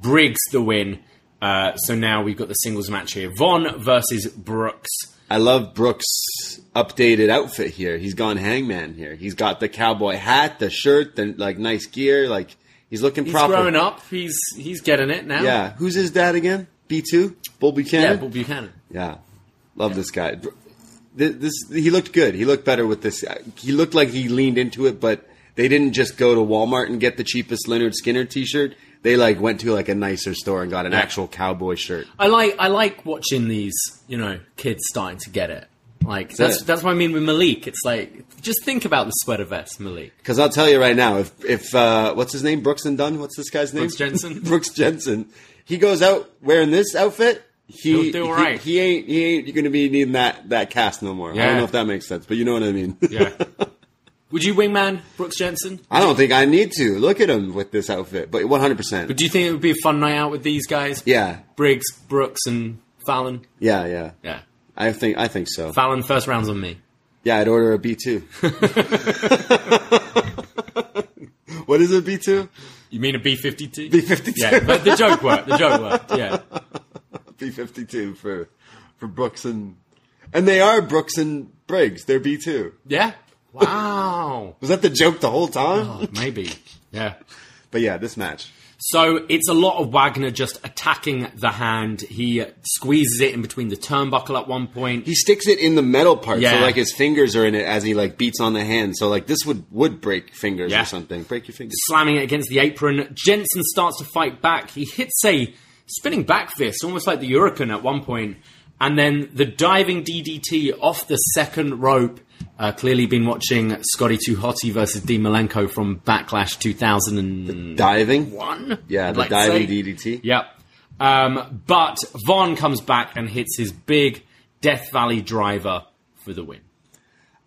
Briggs the win. Uh, so now we've got the singles match here. Von versus Brooks. I love Brooks' updated outfit here. He's gone Hangman here. He's got the cowboy hat, the shirt, the like nice gear. Like he's looking he's proper. He's growing up. He's he's getting it now. Yeah. Who's his dad again? B two? Bull Buchanan? Yeah, Bull Buchanan. Yeah. Love yeah. this guy. This, this he looked good. He looked better with this. He looked like he leaned into it, but they didn't just go to Walmart and get the cheapest Leonard Skinner T-shirt. They like went to like a nicer store and got an yeah. actual cowboy shirt. I like I like watching these, you know, kids starting to get it. Like that's that's, it. that's what I mean with Malik. It's like just think about the sweater vest, Malik. Because I'll tell you right now, if if uh, what's his name, Brooks and Dunn, what's this guy's name? Brooks Jensen. Brooks Jensen. He goes out wearing this outfit. He, He'll do all right. He, he ain't he ain't going to be needing that that cast no more. Yeah. I don't know if that makes sense, but you know what I mean. Yeah. Would you wingman Brooks Jensen? I don't think I need to. Look at him with this outfit, but one hundred percent. But do you think it would be a fun night out with these guys? Yeah. Briggs, Brooks, and Fallon? Yeah, yeah. Yeah. I think I think so. Fallon, first round's on me. Yeah, I'd order a B two. What is a B two? You mean a B fifty-two? B fifty-two. Yeah, but the joke worked. The joke worked, yeah. B fifty-two for, for Brooks and... And they are Brooks and Briggs. They're B two. Yeah. Wow. Was that the joke the whole time? Oh, maybe. Yeah. But yeah, this match. So it's a lot of Wagner just attacking the hand. He squeezes it in between the turnbuckle at one point. He sticks it in the metal part. Yeah. So like his fingers are in it as he like beats on the hand. So like this would, would break fingers yeah. or something. Break your fingers. Slamming it against the apron. Jensen starts to fight back. He hits a spinning back fist, almost like the Hurricane at one point. And then the diving D D T off the second rope. Uh, clearly been watching Scotty Too Hotty versus Dean Malenko from Backlash two thousand and... The diving? One? Yeah, the diving D D T. Yep. Um, but Von comes back and hits his big Death Valley driver for the win.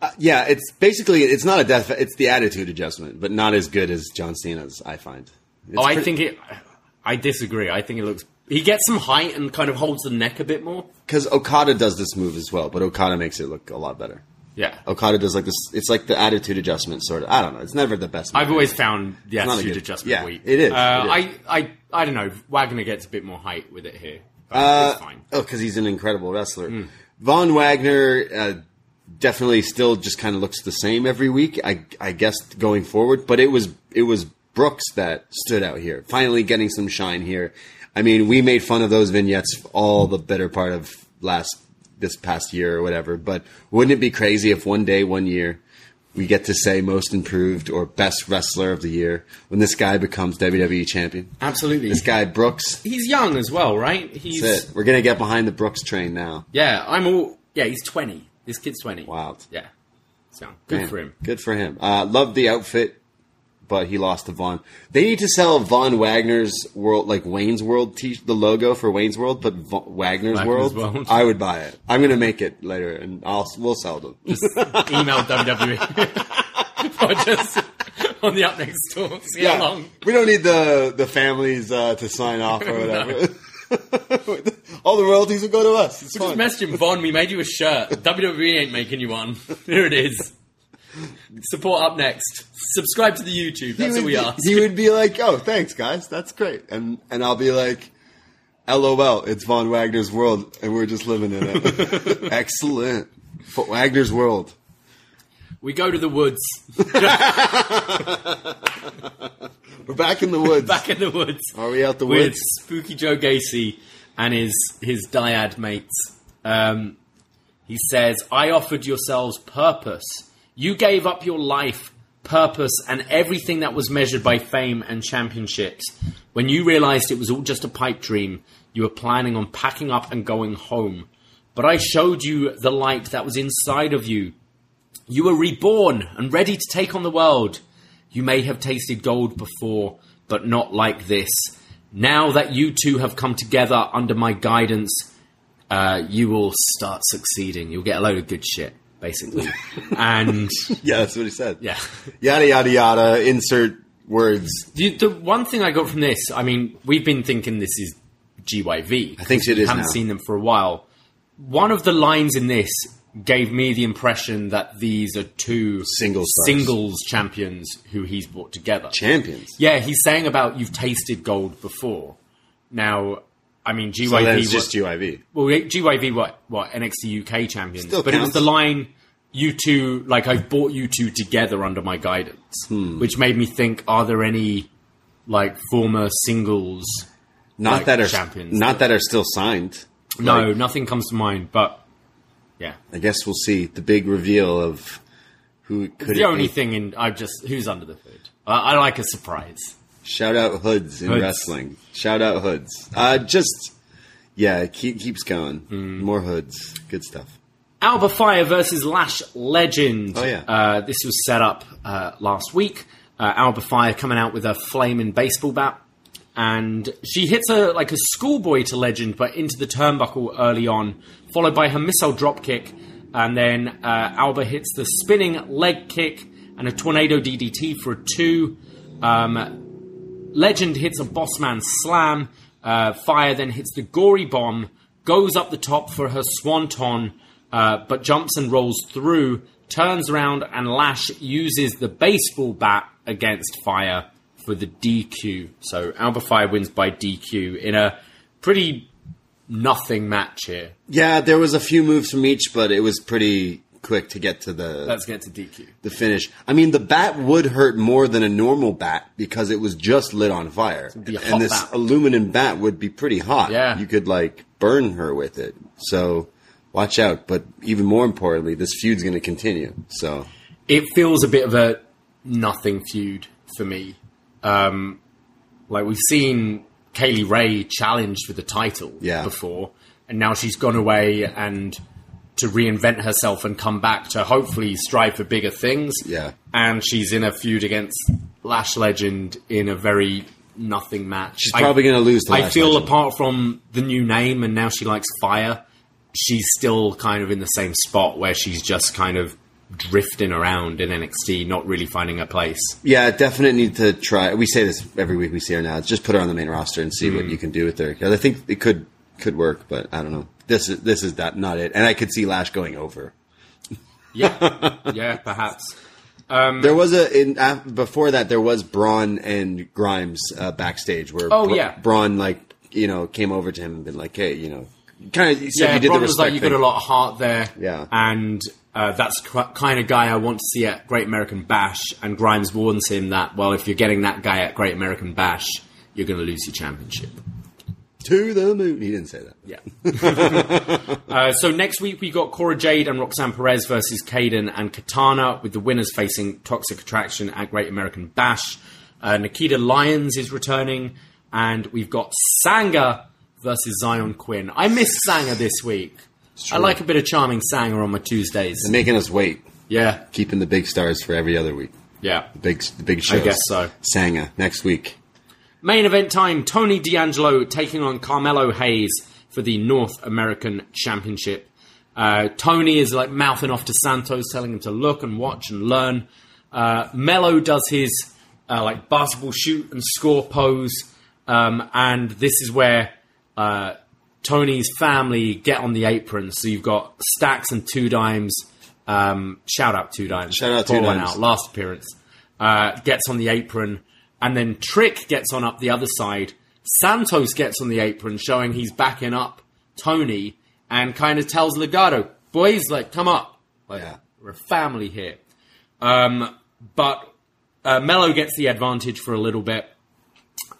Uh, yeah, it's basically, it's not a death, it's the attitude adjustment, but not as good as John Cena's, I find. It's oh, I think it... I disagree. I think it looks... He gets some height and kind of holds the neck a bit more. Because Okada does this move as well, but Okada makes it look a lot better. Yeah. Okada does like this. It's like the attitude adjustment sort of. I don't know. It's never the best. I've always found the attitude adjustment weak. Yeah, it is. Uh, it is. I, I, I don't know. Wagner gets a bit more height with it here. Uh, it's fine. Oh, because he's an incredible wrestler. Mm. Von Wagner uh, definitely still just kind of looks the same every week, I, I guess, going forward. But it was it was Brooks that stood out here. Finally getting some shine here. I mean, we made fun of those vignettes all the better part of last this past year or whatever, but wouldn't it be crazy if one day, one year, we get to say most improved or best wrestler of the year when this guy becomes W W E champion? Absolutely. This guy, Brooks. He's young as well, right? He's, that's it. We're going to get behind the Brooks train now. Yeah, I'm all... Yeah, he's twenty. This kid's twenty. Wild. Yeah. So, good Man, for him. Good for him. Uh, love the outfit, but he lost to Von. They need to sell Von Wagner's World, like Wayne's World, t- the logo for Wayne's World, but Va- Wagner's, Wagner's World, World. I would buy it. I'm going to make it later, and I'll we'll sell them. Just email W W E. Or just on the Up Next store. See yeah. how long. We don't need the, the families uh, to sign off or whatever. All the royalties will go to us. It's just message him, Von, we made you a shirt. W W E ain't making you one. Here it is. Support Up Next. Subscribe to the YouTube. That's what we ask. He would be like, "Oh, thanks, guys. That's great." And and I'll be like, "L O L. It's Von Wagner's world, and we're just living in it." Excellent. For Wagner's world. We go to the woods. We're back in the woods. Back in the woods. Are we out the With woods? With Spooky Joe Gacy and his his dyad mates. Um, he says, "I offered yourselves purpose. You gave up your life, purpose, and everything that was measured by fame and championships. When you realized it was all just a pipe dream, you were planning on packing up and going home. But I showed you the light that was inside of you. You were reborn and ready to take on the world. You may have tasted gold before, but not like this. Now that you two have come together under my guidance, uh, you will start succeeding. You'll get a load of good shit." Basically, and yeah, that's what he said. Yeah, yada yada yada. Insert words. The, the one thing I got from this, I mean, we've been thinking this is G Y V. I think it is. I haven't now. seen them for a while. One of the lines in this gave me the impression that these are two singles, singles champions who he's brought together. Champions? Yeah, he's saying about you've tasted gold before. Now, I mean, G Y V... So that's just G Y V. Well, G Y V, what? What? N X T U K champions. Still but counts. It was the line, you two, like, I've brought you two together under my guidance, hmm. which made me think, are there any, like, former singles not like, that are, champions? Not that, that are still signed. No, like, nothing comes to mind, but... Yeah, I guess we'll see the big reveal of who could it's the only be. thing in I just who's under the hood. I, I like a surprise. Shout out hoods in hoods. wrestling. Shout out hoods. Uh, just yeah, it keep, keeps going. Mm. More hoods, good stuff. Alba Fire versus Lash Legend. Oh yeah, uh, this was set up uh, last week. Uh, Alba Fire coming out with a flaming baseball bat, and she hits a like a schoolboy to Legend, but into the turnbuckle early on, followed by her missile dropkick, and then uh, Alba hits the spinning leg kick and a tornado D D T for a two. Um, Legend hits a Bossman slam. Uh, Fire then hits the gory bomb, goes up the top for her swanton, uh, but jumps and rolls through, turns around, and Lash uses the baseball bat against Fire for the D Q. So Alba Fire wins by D Q in a pretty... nothing match here. Yeah, there was a few moves from each, but it was pretty quick to get to the... Let's get to D Q. The finish. I mean, the bat would hurt more than a normal bat because it was just lit on fire. And this bat. aluminum bat would be pretty hot. Yeah. You could, like, burn her with it. So, watch out. But even more importantly, this feud's going to continue. So it feels a bit of a nothing feud for me. Um, like, we've seen... Kaylee Ray challenged for the title yeah. before, and now she's gone away and to reinvent herself and come back to hopefully strive for bigger things. Yeah. And she's in a feud against Lash Legend in a very nothing match. She's I, probably going to lose to I Lash feel Legend. Apart from the new name and now she likes Fire, she's still kind of in the same spot where she's just kind of drifting around in N X T, not really finding a place. Yeah, definitely need to try. We say this every week we see her now. Just put her on the main roster and see mm. what you can do with her. Because I think it could could work, but I don't know. This is this is that not it. And I could see Lash going over. Yeah, yeah, perhaps. Um, there was a in uh, before that there was Braun and Grimes uh, backstage where oh, Bra yeah. Braun like you know came over to him and been like, hey, you know, kind of yeah. He did Braun the was like, you thing. got a lot of heart there. Yeah, and. Uh, that's kind of guy I want to see at Great American Bash, and Grimes warns him that, well, if you're getting that guy at Great American Bash, you're going to lose your championship. To the moon. He didn't say that. Yeah. uh, so next week we got Cora Jade and Roxanne Perez versus Kaden and Katana, with the winners facing Toxic Attraction at Great American Bash. Uh, Nikita Lyons is returning, and we've got Sanga versus Zion Quinn. I missed Sanga this week. I like a bit of charming Sanger on my Tuesdays. They're making us wait. Yeah. Keeping the big stars for every other week. Yeah. The big, the big shows. I guess so. Sanger next week. Main event time. Tony D'Angelo taking on Carmelo Hayes for the North American Championship. Uh, Tony is like mouthing off to Santos, telling him to look and watch and learn. Uh, Melo does his uh, like basketball shoot and score pose. Um, and this is where... Uh, Tony's family get on the apron. So you've got Stacks and Two Dimes. Um, shout out Two Dimes. Shout out Two Dimes. Out, last appearance. Uh, gets on the apron. And then Trick gets on up the other side. Santos gets on the apron, showing he's backing up Tony. And kind of tells Legado, boys, like, come up. Like, yeah. We're a family here. Um, but uh, Melo gets the advantage for a little bit.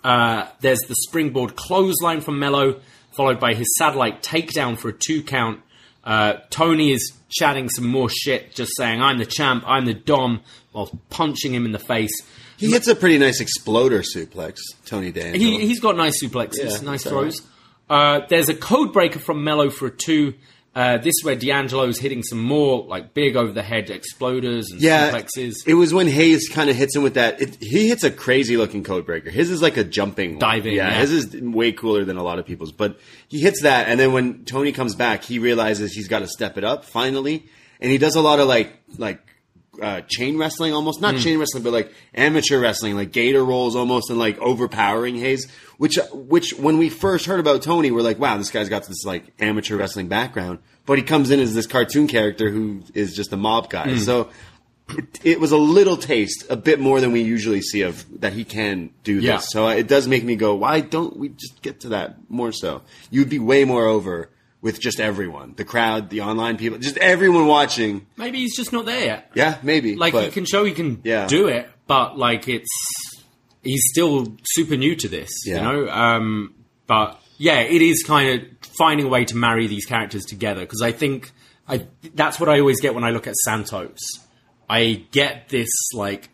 Uh, there's the springboard clothesline from Melo, followed by his satellite takedown for a two count. Uh, Tony is chatting some more shit, just saying, I'm the champ, I'm the dom, while punching him in the face. He hits a pretty nice exploder suplex, Tony D'Angelo. He, he's got nice suplexes, yeah, nice throws. Right. Uh, there's a code breaker from Melo for a two. Uh, this is where D'Angelo's hitting some more, like, big over-the-head exploders and yeah, suplexes. It was when Hayes kind of hits him with that. It, he hits a crazy-looking code breaker. His is like a jumping Diving, one. Yeah, yeah. His is way cooler than a lot of people's. But he hits that, and then when Tony comes back, he realizes he's got to step it up, finally. And he does a lot of, like, like uh, chain wrestling almost. Not mm. chain wrestling, but like amateur wrestling, like gator rolls almost, and like overpowering Hayes. Which, which when we first heard about Tony, we're like, wow, this guy's got this like amateur wrestling background. But he comes in as this cartoon character who is just a mob guy. Mm. So it, it was a little taste, a bit more than we usually see of that he can do yeah. this. So it does make me go, why don't we just get to that more so? You'd be way more over with just everyone, the crowd, the online people, just everyone watching. Maybe he's just not there yet. Yeah, maybe. Like, but, he can show he can yeah. do it, but like it's he's still super new to this, yeah. you know? Um, but yeah, it is kind of finding a way to marry these characters together, because I think I that's what I always get when I look at Santos. I get this, like,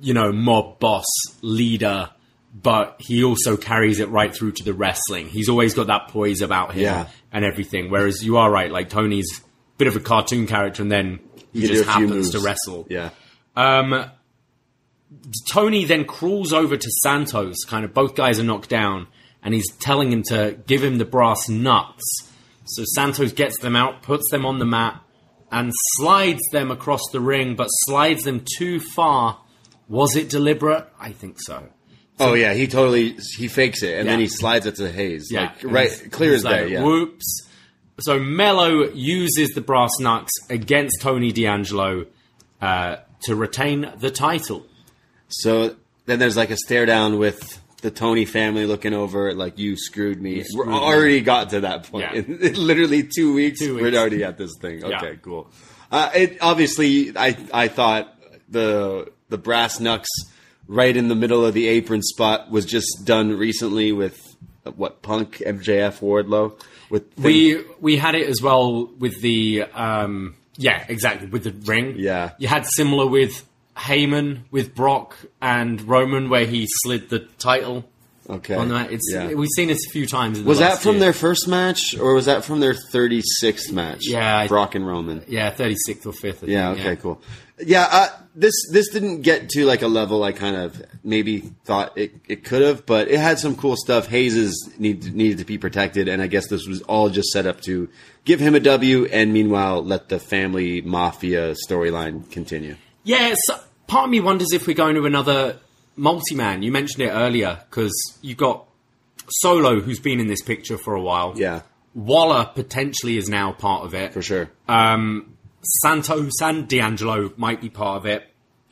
you know, mob boss leader, but he also carries it right through to the wrestling. He's always got that poise about him yeah. and everything. Whereas you are right, like, Tony's a bit of a cartoon character, and then he you just happens to wrestle. Yeah. Um, Tony then crawls over to Santos, kind of both guys are knocked down, and he's telling him to give him the brass nuts. So Santos gets them out, puts them on the mat, and slides them across the ring, but slides them too far. Was it deliberate? I think so. So, oh, yeah, he totally, he fakes it, and yeah. then he slides it to Hayes. Yeah. Like, and right, clear as day, yeah. Whoops. So Mello uses the brass knucks against Tony D'Angelo uh, to retain the title. So then there's like a stare down with the Tony family looking over, like, you screwed me. You screwed We're already me. got to that point. Yeah. Literally two weeks, two weeks, we're already at this thing. Okay, yeah. cool. Uh, it, obviously, I, I thought the the brass knucks right in the middle of the apron spot was just done recently with, what, Punk, M J F, Wardlow? With things. We we had it as well with the, um, yeah, exactly, with the ring. Yeah. You had similar with Heyman, with Brock and Roman, where he slid the title. Okay. On the mat. It's, yeah. We've seen it a few times in the Was last that from year. their first match, or was that from their thirty-sixth match? Yeah. Brock and Roman. Yeah, thirty-sixth or fifth. I yeah, think, okay, yeah. cool. Yeah, uh, this this didn't get to like a level I kind of maybe thought it, it could have, but it had some cool stuff. Hayes need, needed to be protected, and I guess this was all just set up to give him a W, and meanwhile let the family mafia storyline continue. Yeah, so part of me wonders if we're going to another multi-man. You mentioned it earlier, because you've got Solo, who's been in this picture for a while. Yeah. Waller potentially is now part of it. For sure. Um... Santos and D'Angelo might be part of it.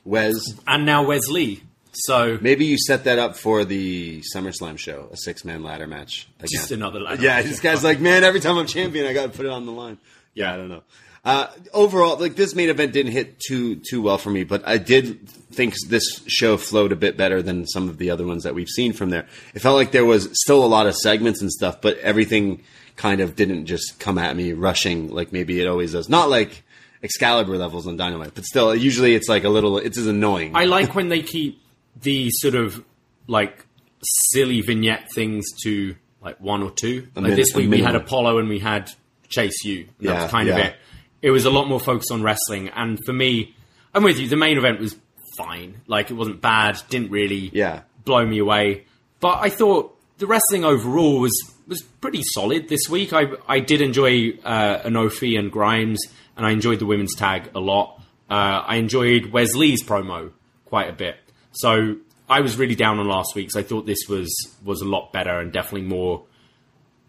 Wes. And now Wesley. So maybe you set that up for the SummerSlam show, a six-man ladder match. Again. Just another ladder yeah, match. Yeah, this guy's like, man, every time I'm champion, I got to put it on the line. Yeah, I don't know. Uh, overall, like, this main event didn't hit too too well for me, but I did think this show flowed a bit better than some of the other ones that we've seen from there. It felt like there was still a lot of segments and stuff, but everything kind of didn't just come at me rushing like maybe it always does. Not like Excalibur levels on Dynamite, but still, usually it's like a little, it's as annoying. I like when they keep the sort of like silly vignette things to like one or two. Like minute, this week we had Apollo and we had Chase U. And yeah, that was kind yeah. of it. It was a lot more focused on wrestling. And for me, I'm with you, the main event was fine. Like, it wasn't bad, didn't really yeah. blow me away. But I thought the wrestling overall was, was pretty solid this week. I, I did enjoy uh, Anofi and Grimes. And I enjoyed the women's tag a lot. Uh, I enjoyed Wesley's promo quite a bit. So I was really down on last week's. I thought this was was a lot better and definitely more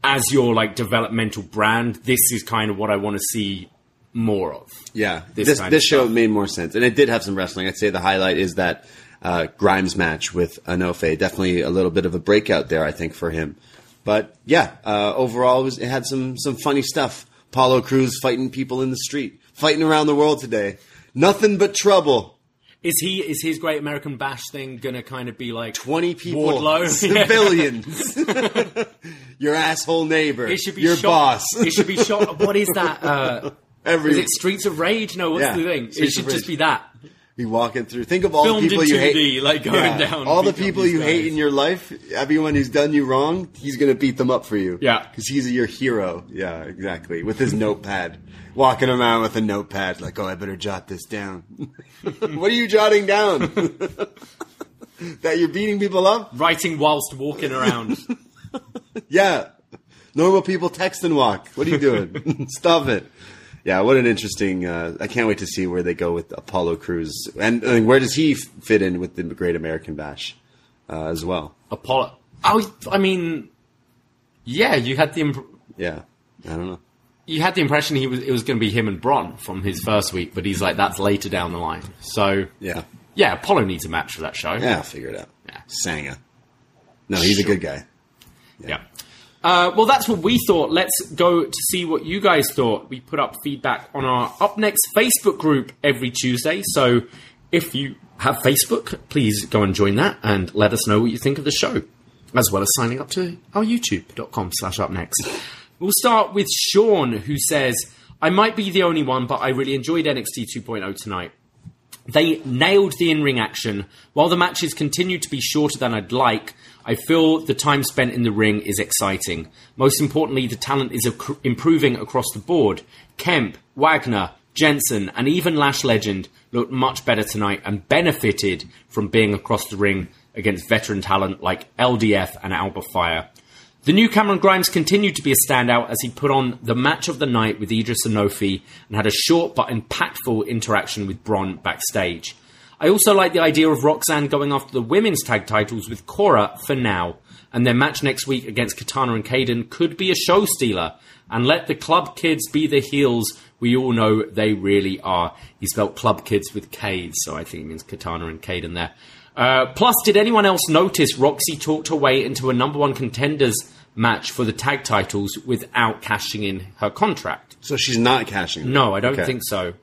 as your like developmental brand. This is kind of what I want to see more of. Yeah, this this, this show made more sense, and it did have some wrestling. I'd say the highlight is that uh, Grimes match with Anofe. Definitely a little bit of a breakout there, I think, for him. But yeah, uh, overall it, was, it had some some funny stuff. Apollo Crews fighting people in the street, fighting around the world today. Nothing but trouble. Is he? Is his Great American Bash thing going to kind of be like twenty people, Wardlow? Civilians, your asshole neighbor, it should be your shot, boss? It should be shot. What is that? Uh, Every is it Streets of Rage? No, what's yeah, the thing? Streets it should just be that. Be walking through. Think of all Filmed the people you hate. D, like going yeah, down all the people you guys. hate in your life. Everyone who's done you wrong, he's going to beat them up for you. Yeah. Because he's your hero. Yeah, exactly. With his notepad. Walking around with a notepad. Like, oh, I better jot this down. What are you jotting down? That you're beating people up? Writing whilst walking around. Yeah. Normal people text and walk. What are you doing? Stop it. Yeah, what an interesting uh, – I can't wait to see where they go with Apollo Crews. And, and where does he fit in with the Great American Bash uh, as well? Apollo – oh, I mean, yeah, you had the imp- – Yeah, I don't know. You had the impression he was it was going to be him and Bron from his first week, but he's like, that's later down the line. So – Yeah. Yeah, Apollo needs a match for that show. Yeah, I'll figure it out. Yeah. Sanga. No, he's sure. a good guy. Yeah. yeah. Uh, well, that's what we thought. Let's go to see what you guys thought. We put up feedback on our Up Next Facebook group every Tuesday. So if you have Facebook, please go and join that and let us know what you think of the show, as well as signing up to our youtube.com slash Up Next. We'll start with Sean, who says, I might be the only one, but I really enjoyed N X T two point oh tonight. They nailed the in-ring action. While the matches continue to be shorter than I'd like, I feel the time spent in the ring is exciting. Most importantly, the talent is ac- improving across the board. Kemp, Wagner, Jensen, and even Lash Legend looked much better tonight and benefited from being across the ring against veteran talent like L D F and Alba Fire. The new Cameron Grimes continued to be a standout as he put on the match of the night with Idris Anofi and had a short but impactful interaction with Bron backstage. I also like the idea of Roxanne going after the women's tag titles with Cora for now, and their match next week against Katana and Kaden could be a show stealer, and let the club kids be the heels we all know they really are. He spelled club kids with K's, so I think it means Katana and Kaden there. Uh, plus, did anyone else notice Roxy talked her way into a number one contenders match for the tag titles without cashing in her contract? So she's not cashing in? No, I don't okay. think so.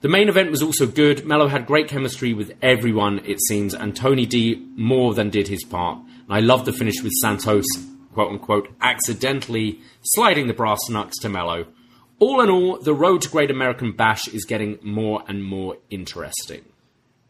The main event was also good. Mello had great chemistry with everyone, it seems, and Tony D more than did his part. And I loved the finish with Santos, quote-unquote, accidentally sliding the brass knucks to Mello. All in all, the road to Great American Bash is getting more and more interesting.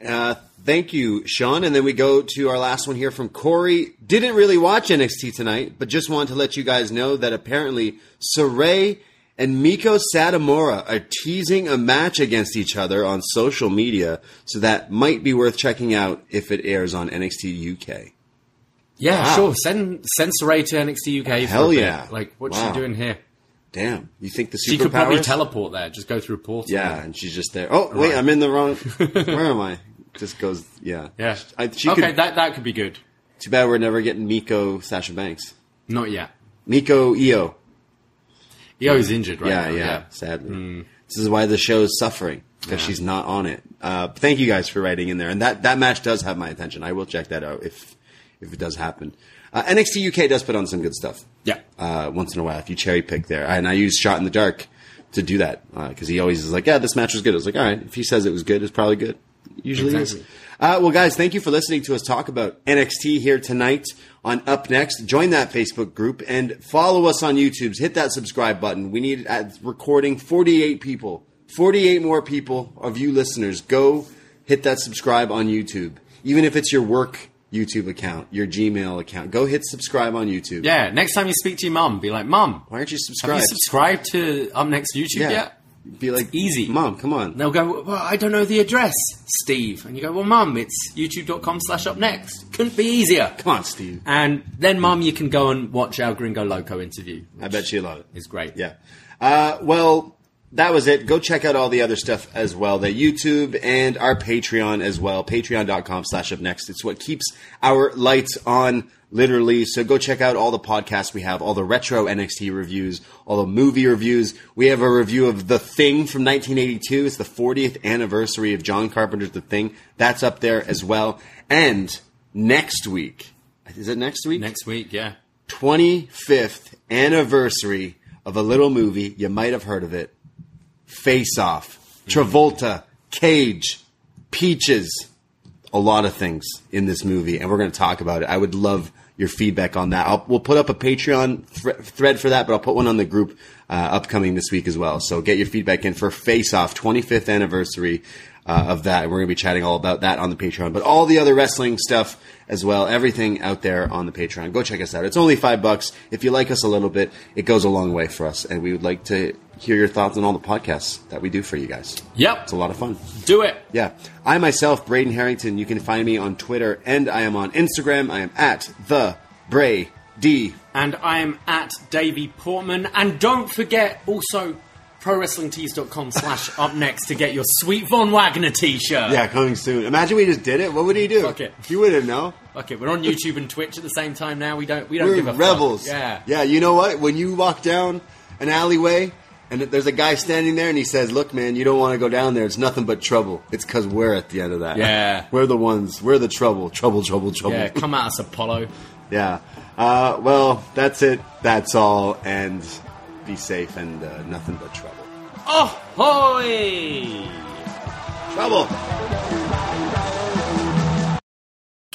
Uh, thank you, Sean. And then we go to our last one here from Corey. Didn't really watch N X T tonight, but just wanted to let you guys know that apparently Saray and Miko Satomura are teasing a match against each other on social media, so that might be worth checking out if it airs on N X T U K. Yeah, wow. sure. Send send Saray to N X T U K. For Hell a bit. yeah! Like, what's wow. she doing here? Damn, you think the superpowers? She could probably teleport there. Just go through a portal. Yeah, there. And she's just there. Oh, right. Wait, I'm in the wrong. Where am I? Just goes. Yeah, yeah. I, she okay, could... that that could be good. Too bad we're never getting Miko Sasha Banks. Not yet. Miko Io. Io's injured, right? Yeah, now. yeah, yeah. Sadly, mm. This is why the show's suffering, because yeah. she's not on it. Uh, thank you guys for writing in there, and that, that match does have my attention. I will check that out if if it does happen. Uh, N X T U K does put on some good stuff. Yeah, uh, once in a while, if you cherry pick there, and I use Shot in the Dark to do that because uh, he always is like, yeah, this match was good. I was like, all right, if he says it was good, it's probably good. Usually exactly. is. Uh, well, guys, thank you for listening to us talk about N X T here tonight on Up Next. Join that Facebook group and follow us on YouTube. Hit that subscribe button. We need at recording forty-eight people, forty-eight more people of you listeners. Go hit that subscribe on YouTube, even if it's your work YouTube account, your Gmail account. Go hit subscribe on YouTube. Yeah, next time you speak to your mom, be like, Mom, why aren't you subscribed? Have you subscribed to Up Next YouTube yeah. yet? Be like, it's easy. Mom, come on. They'll go, well, I don't know the address, Steve. And you go, well, Mum, it's youtube.com slash up next. Couldn't be easier. Come on, Steve. And then, Mum, you can go and watch our Gringo Loco interview. I bet you love it. It's great. Yeah. Uh, well, that was it. Go check out all the other stuff as well. The YouTube and our Patreon as well. Patreon.com slash up next. It's what keeps our lights on. Literally, so go check out all the podcasts we have, all the retro N X T reviews, all the movie reviews. We have a review of The Thing from nineteen eighty-two. It's the fortieth anniversary of John Carpenter's The Thing. That's up there as well. And next week, is it next week? Next week, yeah. twenty-fifth anniversary of a little movie. You might have heard of it. Face Off. Travolta. Cage. Peaches. A lot of things in this movie, and we're going to talk about it. I would love your feedback on that. I'll, we'll put up a Patreon th- thread for that, but I'll put one on the group uh, upcoming this week as well. So get your feedback in for Face Off, twenty-fifth anniversary uh, of that. We're going to be chatting all about that on the Patreon, but all the other wrestling stuff as well, everything out there on the Patreon. Go check us out. It's only five bucks. If you like us a little bit, it goes a long way for us, and we would like to hear your thoughts on all the podcasts that we do for you guys. Yep. It's a lot of fun. Do it. Yeah. I myself, Braden Harrington, you can find me on Twitter, and I am on Instagram. I am at the Bray D. And I am at Davey Portman. And don't forget also Pro Wrestling Tees dot com slash up next to get your sweet Von Wagner t-shirt. Yeah, coming soon. Imagine we just did it. What would he do? Fuck it. You wouldn't know. Fuck it. We're on YouTube and Twitch at the same time now. We don't, we don't We're give a rebels. Fuck. Yeah. Yeah, you know what? When you walk down an alleyway and there's a guy standing there and he says, look, man, you don't want to go down there. It's nothing but trouble. It's because we're at the end of that. Yeah. We're the ones. We're the trouble. Trouble, trouble, trouble. Yeah, come at us, Apollo. Yeah. Uh, well, that's it. That's all. And... be safe and uh, nothing but trouble. Oh, hoy! Trouble!